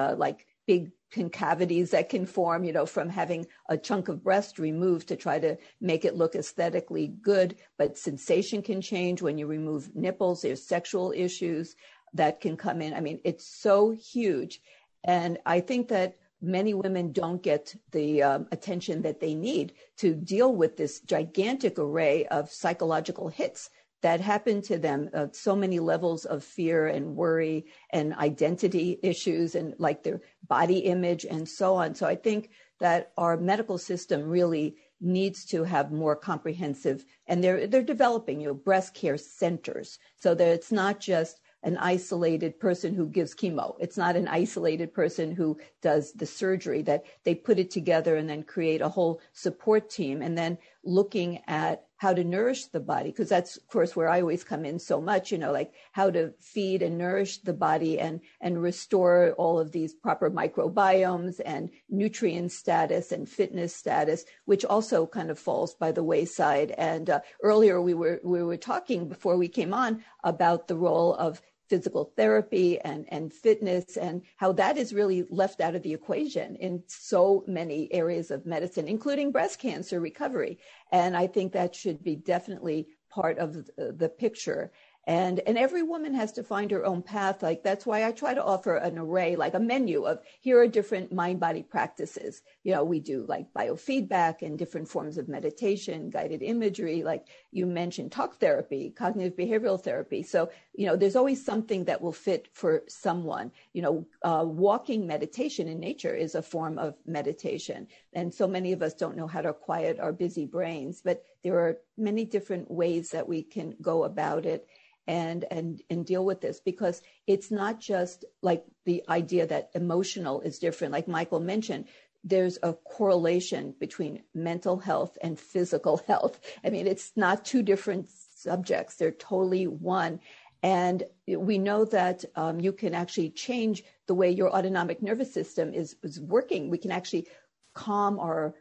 big concavities that can form, from having a chunk of breast removed to try to make it look aesthetically good. But sensation can change when you remove nipples. There's sexual issues that can come in. I mean, it's so huge. And I think that many women don't get the attention that they need to deal with this gigantic array of psychological hits that happened to them, so many levels of fear and worry and identity issues and their body image and so on. So I think that our medical system really needs to have more comprehensive, and they're developing, breast care centers, so that it's not just an isolated person who gives chemo. It's not an isolated person who does the surgery, that they put it together and then create a whole support team. And then looking at how to nourish the body, because that's, of course, where I always come in so much, you know, like how to feed and nourish the body and restore all of these proper microbiomes and nutrient status and fitness status, which also kind of falls by the wayside. And earlier we were talking before we came on about the role of physical therapy and fitness and how that is really left out of the equation in so many areas of medicine, including breast cancer recovery. And I think that should be definitely part of the picture. And every woman has to find her own path. Like, that's why I try to offer an array, like a menu of here are different mind-body practices. You know, we do like biofeedback and different forms of meditation, guided imagery, like you mentioned, talk therapy, cognitive behavioral therapy. So, you know, there's always something that will fit for someone. You know, walking meditation in nature is a form of meditation. And so many of us don't know how to quiet our busy brains, but there are many different ways that we can go about it and deal with this, because it's not just like the idea that emotional is different. Like Michael mentioned, there's a correlation between mental health and physical health. I mean, it's not two different subjects. They're totally one. And we know that you can actually change the way your autonomic nervous system is working. We can actually calm our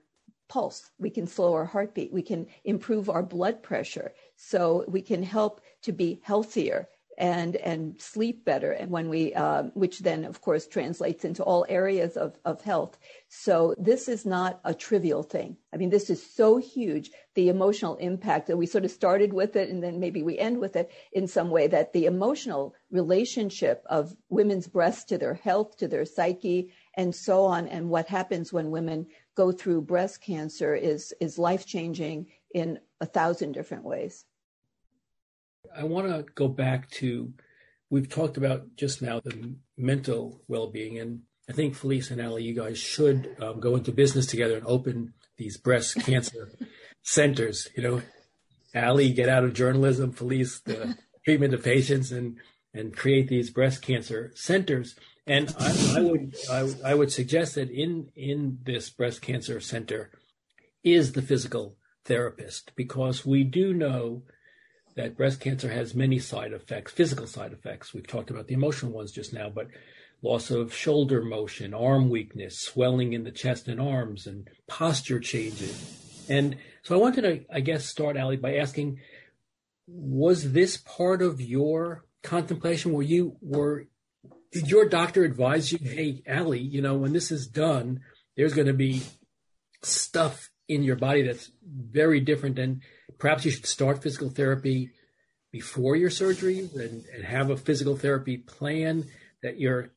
pulse. We can slow our heartbeat. We can improve our blood pressure. So we can help to be healthier and sleep better. And when we, which then of course translates into all areas of health. So this is not a trivial thing. I mean, this is so huge, the emotional impact that we sort of started with it, and then maybe we end with it in some way, that the emotional relationship of women's breasts to their health, to their psyche, and so on. And what happens when women go through breast cancer is life-changing in 1,000 different ways. I want to go back to, we've talked about just now the mental well-being, and I think Felice and Ali, you guys should go into business together and open these breast cancer centers. You know, Ali, get out of journalism, Felice, the treatment of patients, and create these breast cancer centers. And I would suggest that in this breast cancer center is the physical therapist, because we do know that breast cancer has many side effects, physical side effects. We've talked about the emotional ones just now, but loss of shoulder motion, arm weakness, swelling in the chest and arms, and posture changes. And so I wanted to, I guess, start, Ali, by asking, was this part of your contemplation? Did your doctor advise you, hey, Ali, you know, when this is done, there's going to be stuff in your body that's very different, and perhaps you should start physical therapy before your surgery and have a physical therapy plan that you're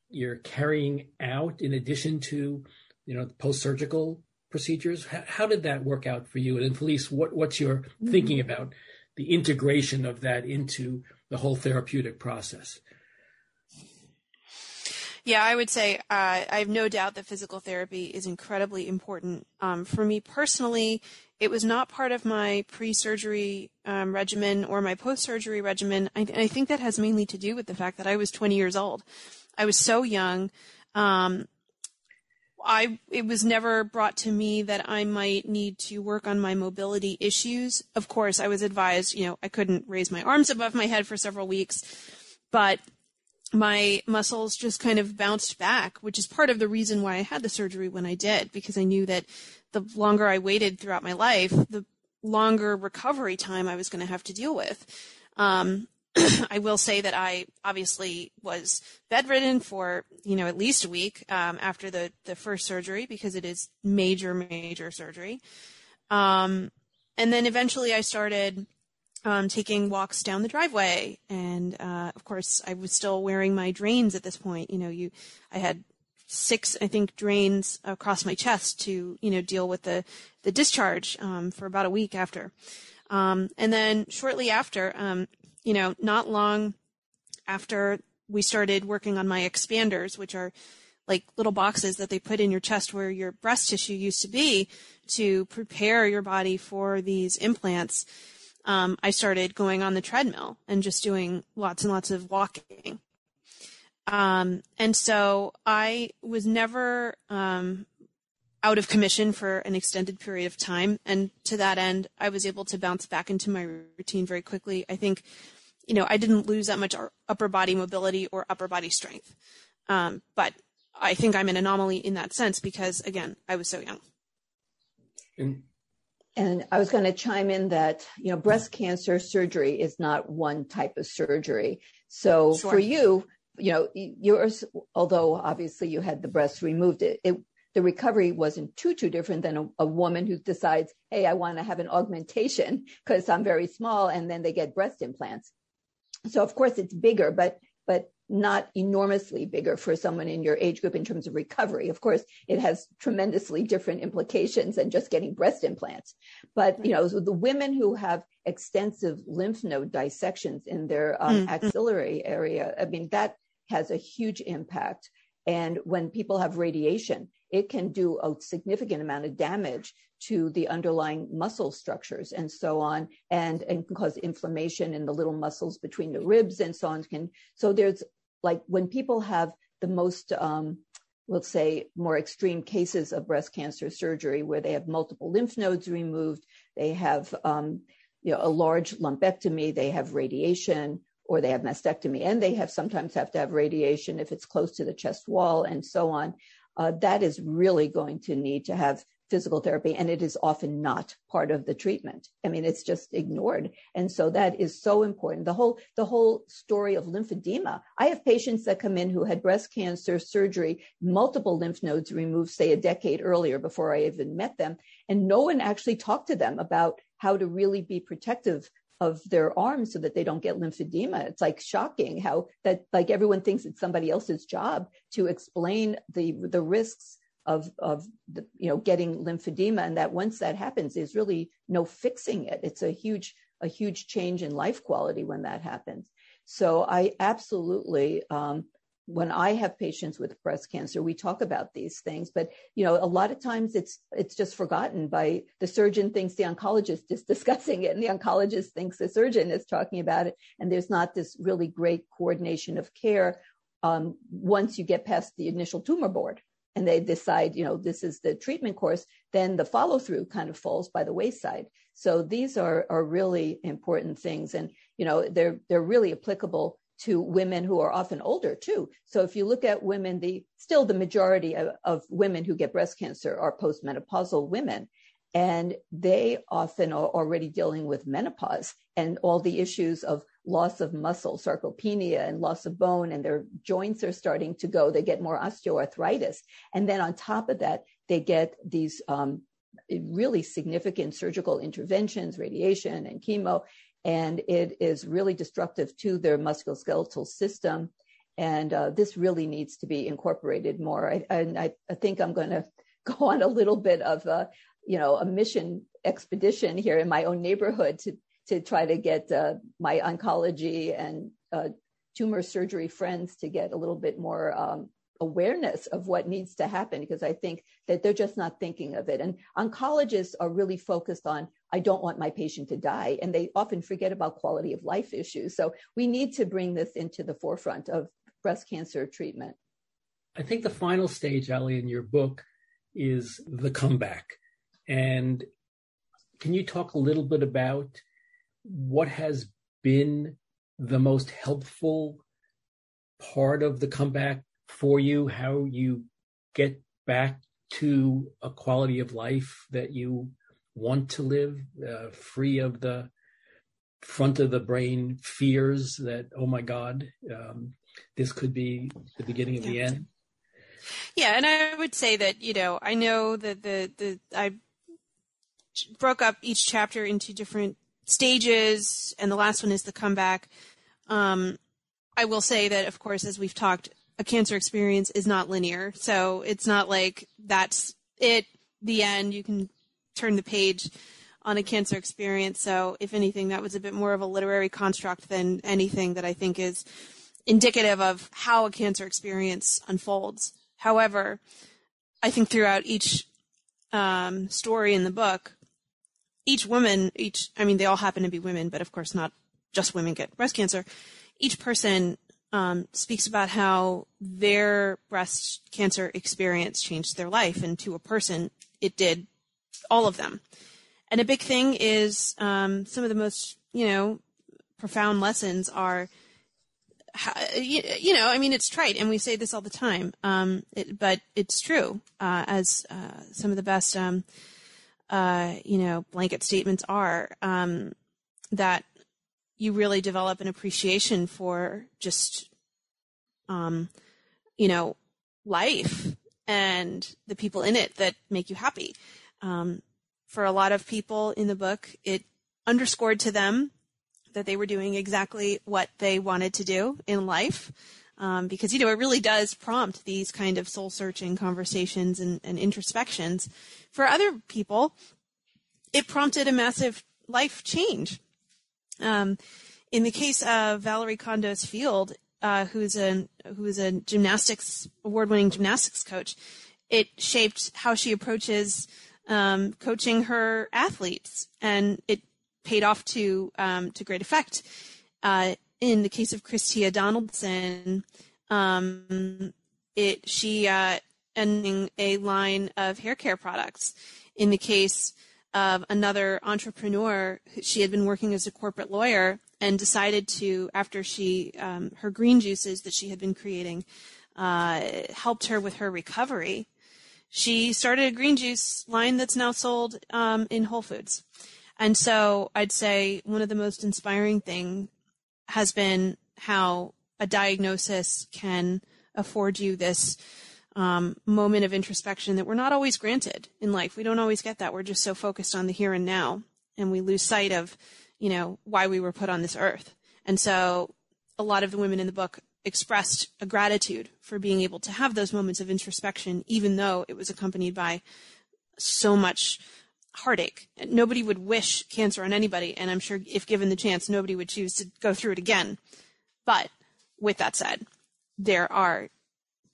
carrying out in addition to, you know, post-surgical procedures? How did that work out for you? And then, Felice, what's your thinking about the integration of that into the whole therapeutic process? Yeah, I would say I have no doubt that physical therapy is incredibly important. For me personally, it was not part of my pre-surgery regimen or my post-surgery regimen. I think that has mainly to do with the fact that I was 20 years old. I was so young. It was never brought to me that I might need to work on my mobility issues. Of course, I was advised, you know, I couldn't raise my arms above my head for several weeks, but my muscles just kind of bounced back, which is part of the reason why I had the surgery when I did, because I knew that the longer I waited throughout my life, the longer recovery time I was going to have to deal with. I will say that I obviously was bedridden for, you know, at least a week after the first surgery, because it is major, major surgery. And then eventually I started taking walks down the driveway. And, of course, I was still wearing my drains at this point. You know, I had 6, I think, drains across my chest to, you know, deal with the discharge for about a week after. And then shortly after, you know, not long after, we started working on my expanders, which are like little boxes that they put in your chest where your breast tissue used to be, to prepare your body for these implants. I started going on the treadmill and just doing lots and lots of walking. And so I was never out of commission for an extended period of time. And to that end, I was able to bounce back into my routine very quickly. I think, you know, I didn't lose that much upper body mobility or upper body strength. But I think I'm an anomaly in that sense because, again, I was so young. And I was going to chime in that, you know, breast cancer surgery is not one type of surgery. So sure. For you, you know, yours, although obviously you had the breast removed, the recovery wasn't too different than a woman who decides, hey, I want to have an augmentation because I'm very small, and then they get breast implants. So of course it's bigger, but not enormously bigger for someone in your age group in terms of recovery. Of course, it has tremendously different implications than just getting breast implants. But, you know, so the women who have extensive lymph node dissections in their axillary area, I mean, that has a huge impact. And when people have radiation, it can do a significant amount of damage to the underlying muscle structures and so on, and can cause inflammation in the little muscles between the ribs and so on. So there's, like, when people have the most, let's say, more extreme cases of breast cancer surgery, where they have multiple lymph nodes removed, they have, you know, a large lumpectomy, they have radiation, or they have mastectomy, and they have sometimes have to have radiation if it's close to the chest wall and so on. That is really going to need to have physical therapy, and it is often not part of the treatment. I mean, it's just ignored. And so that is so important. The whole story of lymphedema. I have patients that come in who had breast cancer surgery, multiple lymph nodes removed, say a decade earlier before I even met them. And no one actually talked to them about how to really be protective of their arms so that they don't get lymphedema. It's like shocking how that, like, everyone thinks it's somebody else's job to explain the risks of the, you know, getting lymphedema. And that once that happens, there's really no fixing it. It's a huge change in life quality when that happens. So I absolutely, when I have patients with breast cancer, we talk about these things, but, you know, a lot of times it's just forgotten by the surgeon thinks the oncologist is discussing it, and the oncologist thinks the surgeon is talking about it. And there's not this really great coordination of care once you get past the initial tumor board and they decide, you know, this is the treatment course, then the follow through kind of falls by the wayside. So these are really important things. And, you know, they're really applicable to women who are often older too. So if you look at women, the majority of women who get breast cancer are postmenopausal women, and they often are already dealing with menopause and all the issues of loss of muscle, sarcopenia, and loss of bone, and their joints are starting to go. They get more osteoarthritis. And then on top of that, they get these really significant surgical interventions, radiation and chemo. And it is really destructive to their musculoskeletal system. And this really needs to be incorporated more. I think I'm going to go on a little bit of a mission expedition here in my own neighborhood to try to get my oncology and tumor surgery friends to get a little bit more awareness of what needs to happen, because I think that they're just not thinking of it. And oncologists are really focused on, I don't want my patient to die. And they often forget about quality of life issues. So we need to bring this into the forefront of breast cancer treatment. I think the final stage, Ali, in your book is the comeback. And can you talk a little bit about what has been the most helpful part of the comeback for you, how you get back to a quality of life that you want to live, free of the front of the brain fears that, oh my God, this could be the beginning of the end? Yeah, and I would say that, you know, I know that I broke up each chapter into different stages, and the last one is the comeback. I will say that, of course, as we've talked, a cancer experience is not linear. So it's not like that's it, the end. You can turn the page on a cancer experience. So if anything, that was a bit more of a literary construct than anything that I think is indicative of how a cancer experience unfolds. However, I think throughout each story in the book, each woman, I mean, they all happen to be women, but of course not just women get breast cancer. Each person speaks about how their breast cancer experience changed their life. And to a person, it did, all of them. And a big thing is some of the most, profound lessons are, it's trite, and we say this all the time, but it's true, as some of the best, blanket statements are, that you really develop an appreciation for just, life and the people in it that make you happy. For a lot of people in the book, it underscored to them that they were doing exactly what they wanted to do in life. Because, it really does prompt these kind of soul-searching conversations and introspections. For other people, it prompted a massive life change. In the case of Valerie Condos Field, who is a award-winning gymnastics coach, it shaped how she approaches coaching her athletes, and it paid off to great effect. In the case of Christia Donaldson, she ending a line of hair care products. In the case of another entrepreneur, she had been working as a corporate lawyer and decided to, after she her green juices that she had been creating helped her with her recovery, she started a green juice line that's now sold in Whole Foods. And so I'd say one of the most inspiring things has been how a diagnosis can afford you this moment of introspection that we're not always granted in life. We don't always get that. We're just so focused on the here and now, and we lose sight of, why we were put on this earth. And so a lot of the women in the book expressed a gratitude for being able to have those moments of introspection, even though it was accompanied by so much heartache. Nobody would wish cancer on anybody, and I'm sure if given the chance, nobody would choose to go through it again. But with that said, there are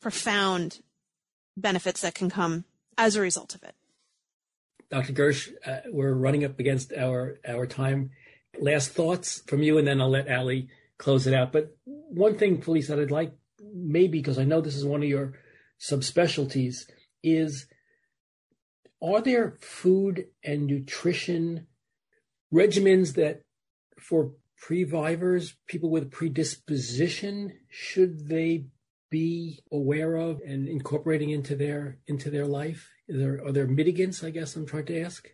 profound benefits that can come as a result of it. Dr. Gersh, we're running up against our time. Last thoughts from you, and then I'll let Ali close it out. But one thing, Felice, that I'd like, maybe because I know this is one of your subspecialties, is are there food and nutrition regimens that for previvors, people with predisposition, should they be aware of and incorporating into their life? Are there mitigants, I guess I'm trying to ask?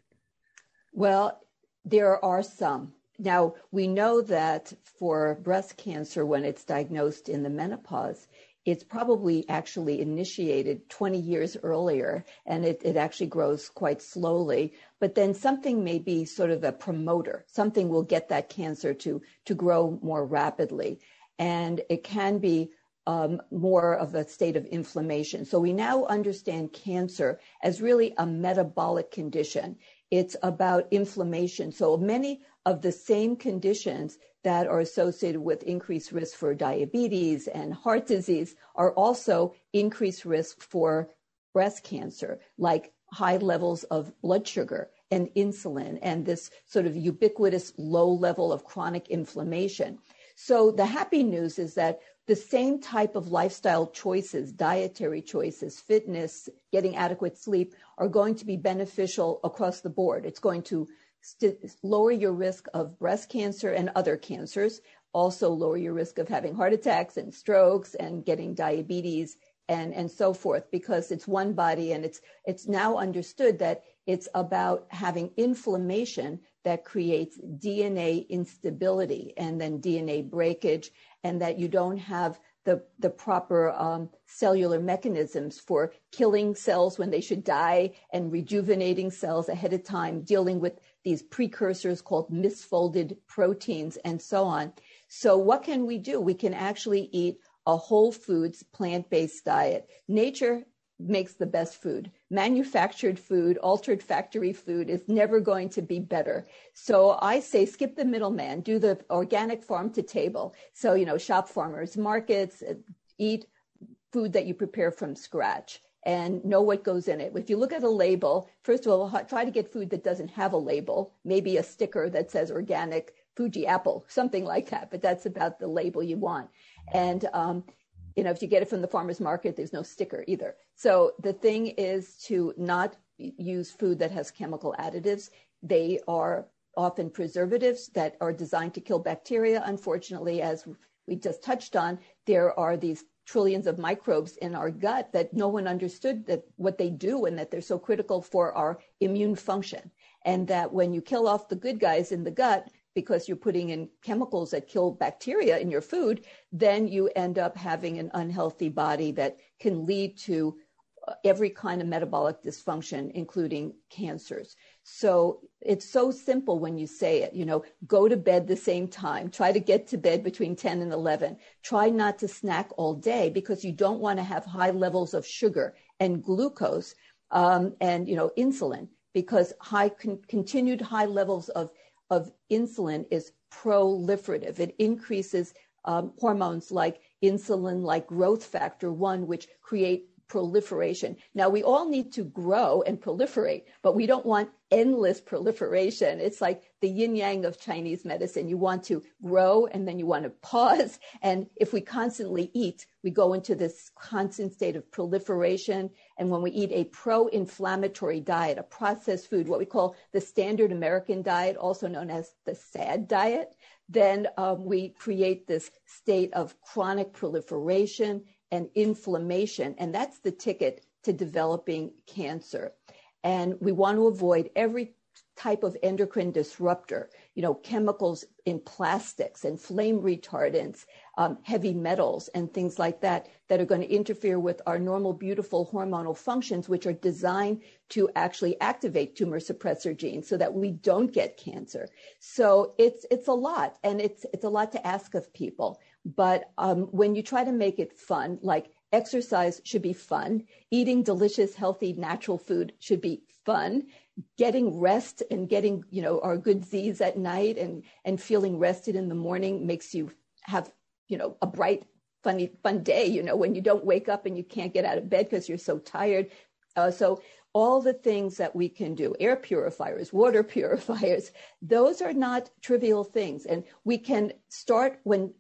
Well, there are some. Now, we know that for breast cancer, when it's diagnosed in the menopause, it's probably actually initiated 20 years earlier, and it actually grows quite slowly. But then something may be sort of the promoter. Something will get that cancer to grow more rapidly. And it can be more of a state of inflammation. So we now understand cancer as really a metabolic condition. It's about inflammation. So many of the same conditions that are associated with increased risk for diabetes and heart disease are also increased risk for breast cancer, like high levels of blood sugar and insulin and this sort of ubiquitous low level of chronic inflammation. So the happy news is that the same type of lifestyle choices, dietary choices, fitness, getting adequate sleep are going to be beneficial across the board. It's going to lower your risk of breast cancer and other cancers, also lower your risk of having heart attacks and strokes and getting diabetes and so forth, because it's one body and it's now understood that it's about having inflammation that creates DNA instability and then DNA breakage, and that you don't have the proper cellular mechanisms for killing cells when they should die and rejuvenating cells ahead of time, dealing with these precursors called misfolded proteins and so on. So what can we do? We can actually eat a whole foods, plant-based diet. Nature makes the best food. Manufactured food, altered factory food is never going to be better. So I say, skip the middleman, do the organic farm to table. So, shop farmers markets, eat food that you prepare from scratch, and know what goes in it. If you look at a label, first of all, try to get food that doesn't have a label, maybe a sticker that says organic Fuji apple, something like that. But that's about the label you want. And, you know, if you get it from the farmer's market, there's no sticker either. So the thing is to not use food that has chemical additives. They are often preservatives that are designed to kill bacteria. Unfortunately, as we just touched on, there are these trillions of microbes in our gut that no one understood that what they do and that they're so critical for our immune function. And that when you kill off the good guys in the gut, because you're putting in chemicals that kill bacteria in your food, then you end up having an unhealthy body that can lead to every kind of metabolic dysfunction, including cancers. So it's so simple when you say it, you know, go to bed the same time, try to get to bed between 10 and 11, try not to snack all day because you don't want to have high levels of sugar and glucose and, you know, insulin, because continued high levels of insulin is proliferative. It increases hormones like insulin, like growth factor 1, which create proliferation. Now, we all need to grow and proliferate, but we don't want endless proliferation. It's like the yin yang of Chinese medicine. You want to grow and then you want to pause. And if we constantly eat, we go into this constant state of proliferation. And when we eat a pro-inflammatory diet, a processed food, what we call the standard American diet, also known as the SAD diet, then we create this state of chronic proliferation and inflammation, and that's the ticket to developing cancer. And we want to avoid every type of endocrine disruptor, you know, chemicals in plastics and flame retardants, heavy metals and things like that, that are going to interfere with our normal, beautiful hormonal functions, which are designed to actually activate tumor suppressor genes so that we don't get cancer. So it's a lot, and it's a lot to ask of people. But when you try to make it fun, like exercise should be fun, eating delicious, healthy, natural food should be fun, getting rest and getting, you know, our good Z's at night and feeling rested in the morning makes you have, you know, a bright, fun day, you know, when you don't wake up and you can't get out of bed because you're so tired. So all the things that we can do, air purifiers, water purifiers, those are not trivial things. And we can start when,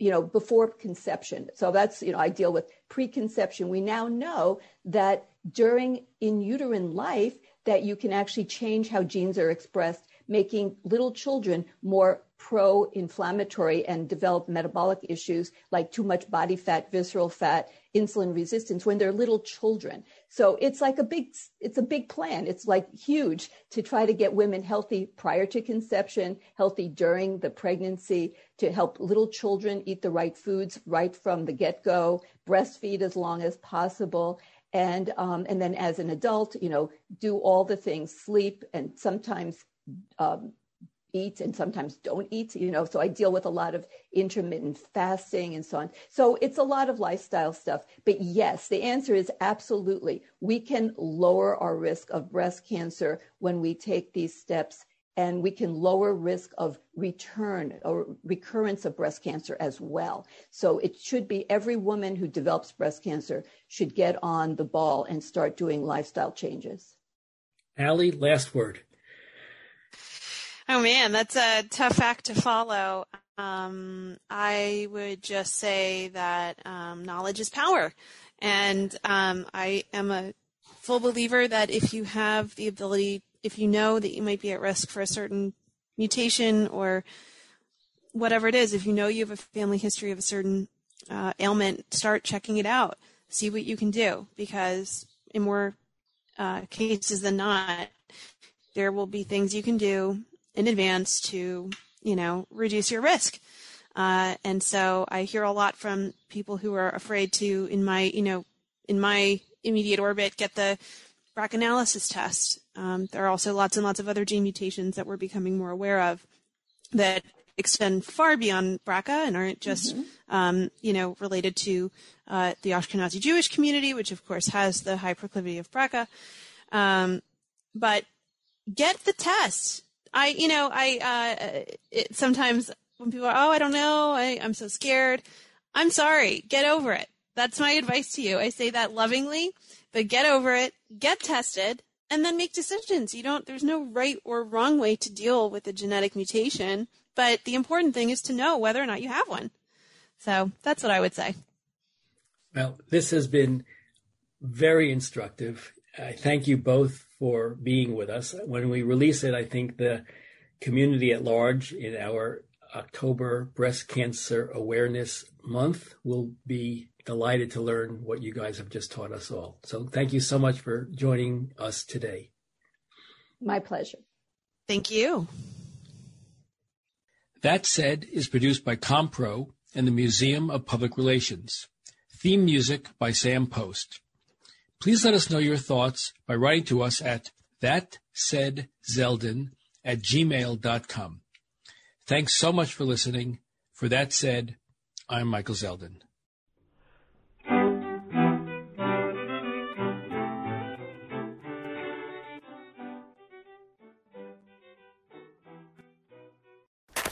you know, before conception. So that's, you know, I deal with preconception. We now know that during in uterine life that you can actually change how genes are expressed, making little children more pro-inflammatory and develop metabolic issues like too much body fat, visceral fat, insulin resistance when they're little children. So it's like a big plan. It's like huge to try to get women healthy prior to conception, healthy during the pregnancy, to help little children eat the right foods right from the get-go, breastfeed as long as possible. And then as an adult, you know, do all the things, sleep and sometimes eat and sometimes don't eat, you know, so I deal with a lot of intermittent fasting and so on. So it's a lot of lifestyle stuff. But yes, the answer is absolutely. We can lower our risk of breast cancer when we take these steps, and we can lower risk of return or recurrence of breast cancer as well. So it should be every woman who develops breast cancer should get on the ball and start doing lifestyle changes. Ali, last word. Oh man, that's a tough act to follow. I would just say that knowledge is power. And I am a full believer that if you have the ability, if you know that you might be at risk for a certain mutation or whatever it is, if you know you have a family history of a certain ailment, start checking it out. See what you can do, because in more cases than not, there will be things you can do in advance to, you know, reduce your risk. And so I hear a lot from people who are afraid to, in my immediate orbit, get the BRCA analysis test. There are also lots and lots of other gene mutations that we're becoming more aware of that extend far beyond BRCA and aren't just, related to the Ashkenazi Jewish community, which of course has the high proclivity of BRCA. But get the test. Sometimes when people are, I don't know, I'm so scared. I'm sorry. Get over it. That's my advice to you. I say that lovingly, but get over it, get tested, and then make decisions. There's no right or wrong way to deal with a genetic mutation. But the important thing is to know whether or not you have one. So that's what I would say. Well, this has been very instructive. I thank you both for being with us. When we release it, I think the community at large in our October Breast Cancer Awareness Month will be delighted to learn what you guys have just taught us all. So thank you so much for joining us today. My pleasure. Thank you. That Said is produced by Compro and the Museum of Public Relations. Theme music by Sam Post. Please let us know your thoughts by writing to us at thatsaidzeldin@gmail.com. Thanks so much for listening. For That Said, I'm Michael Zeldin.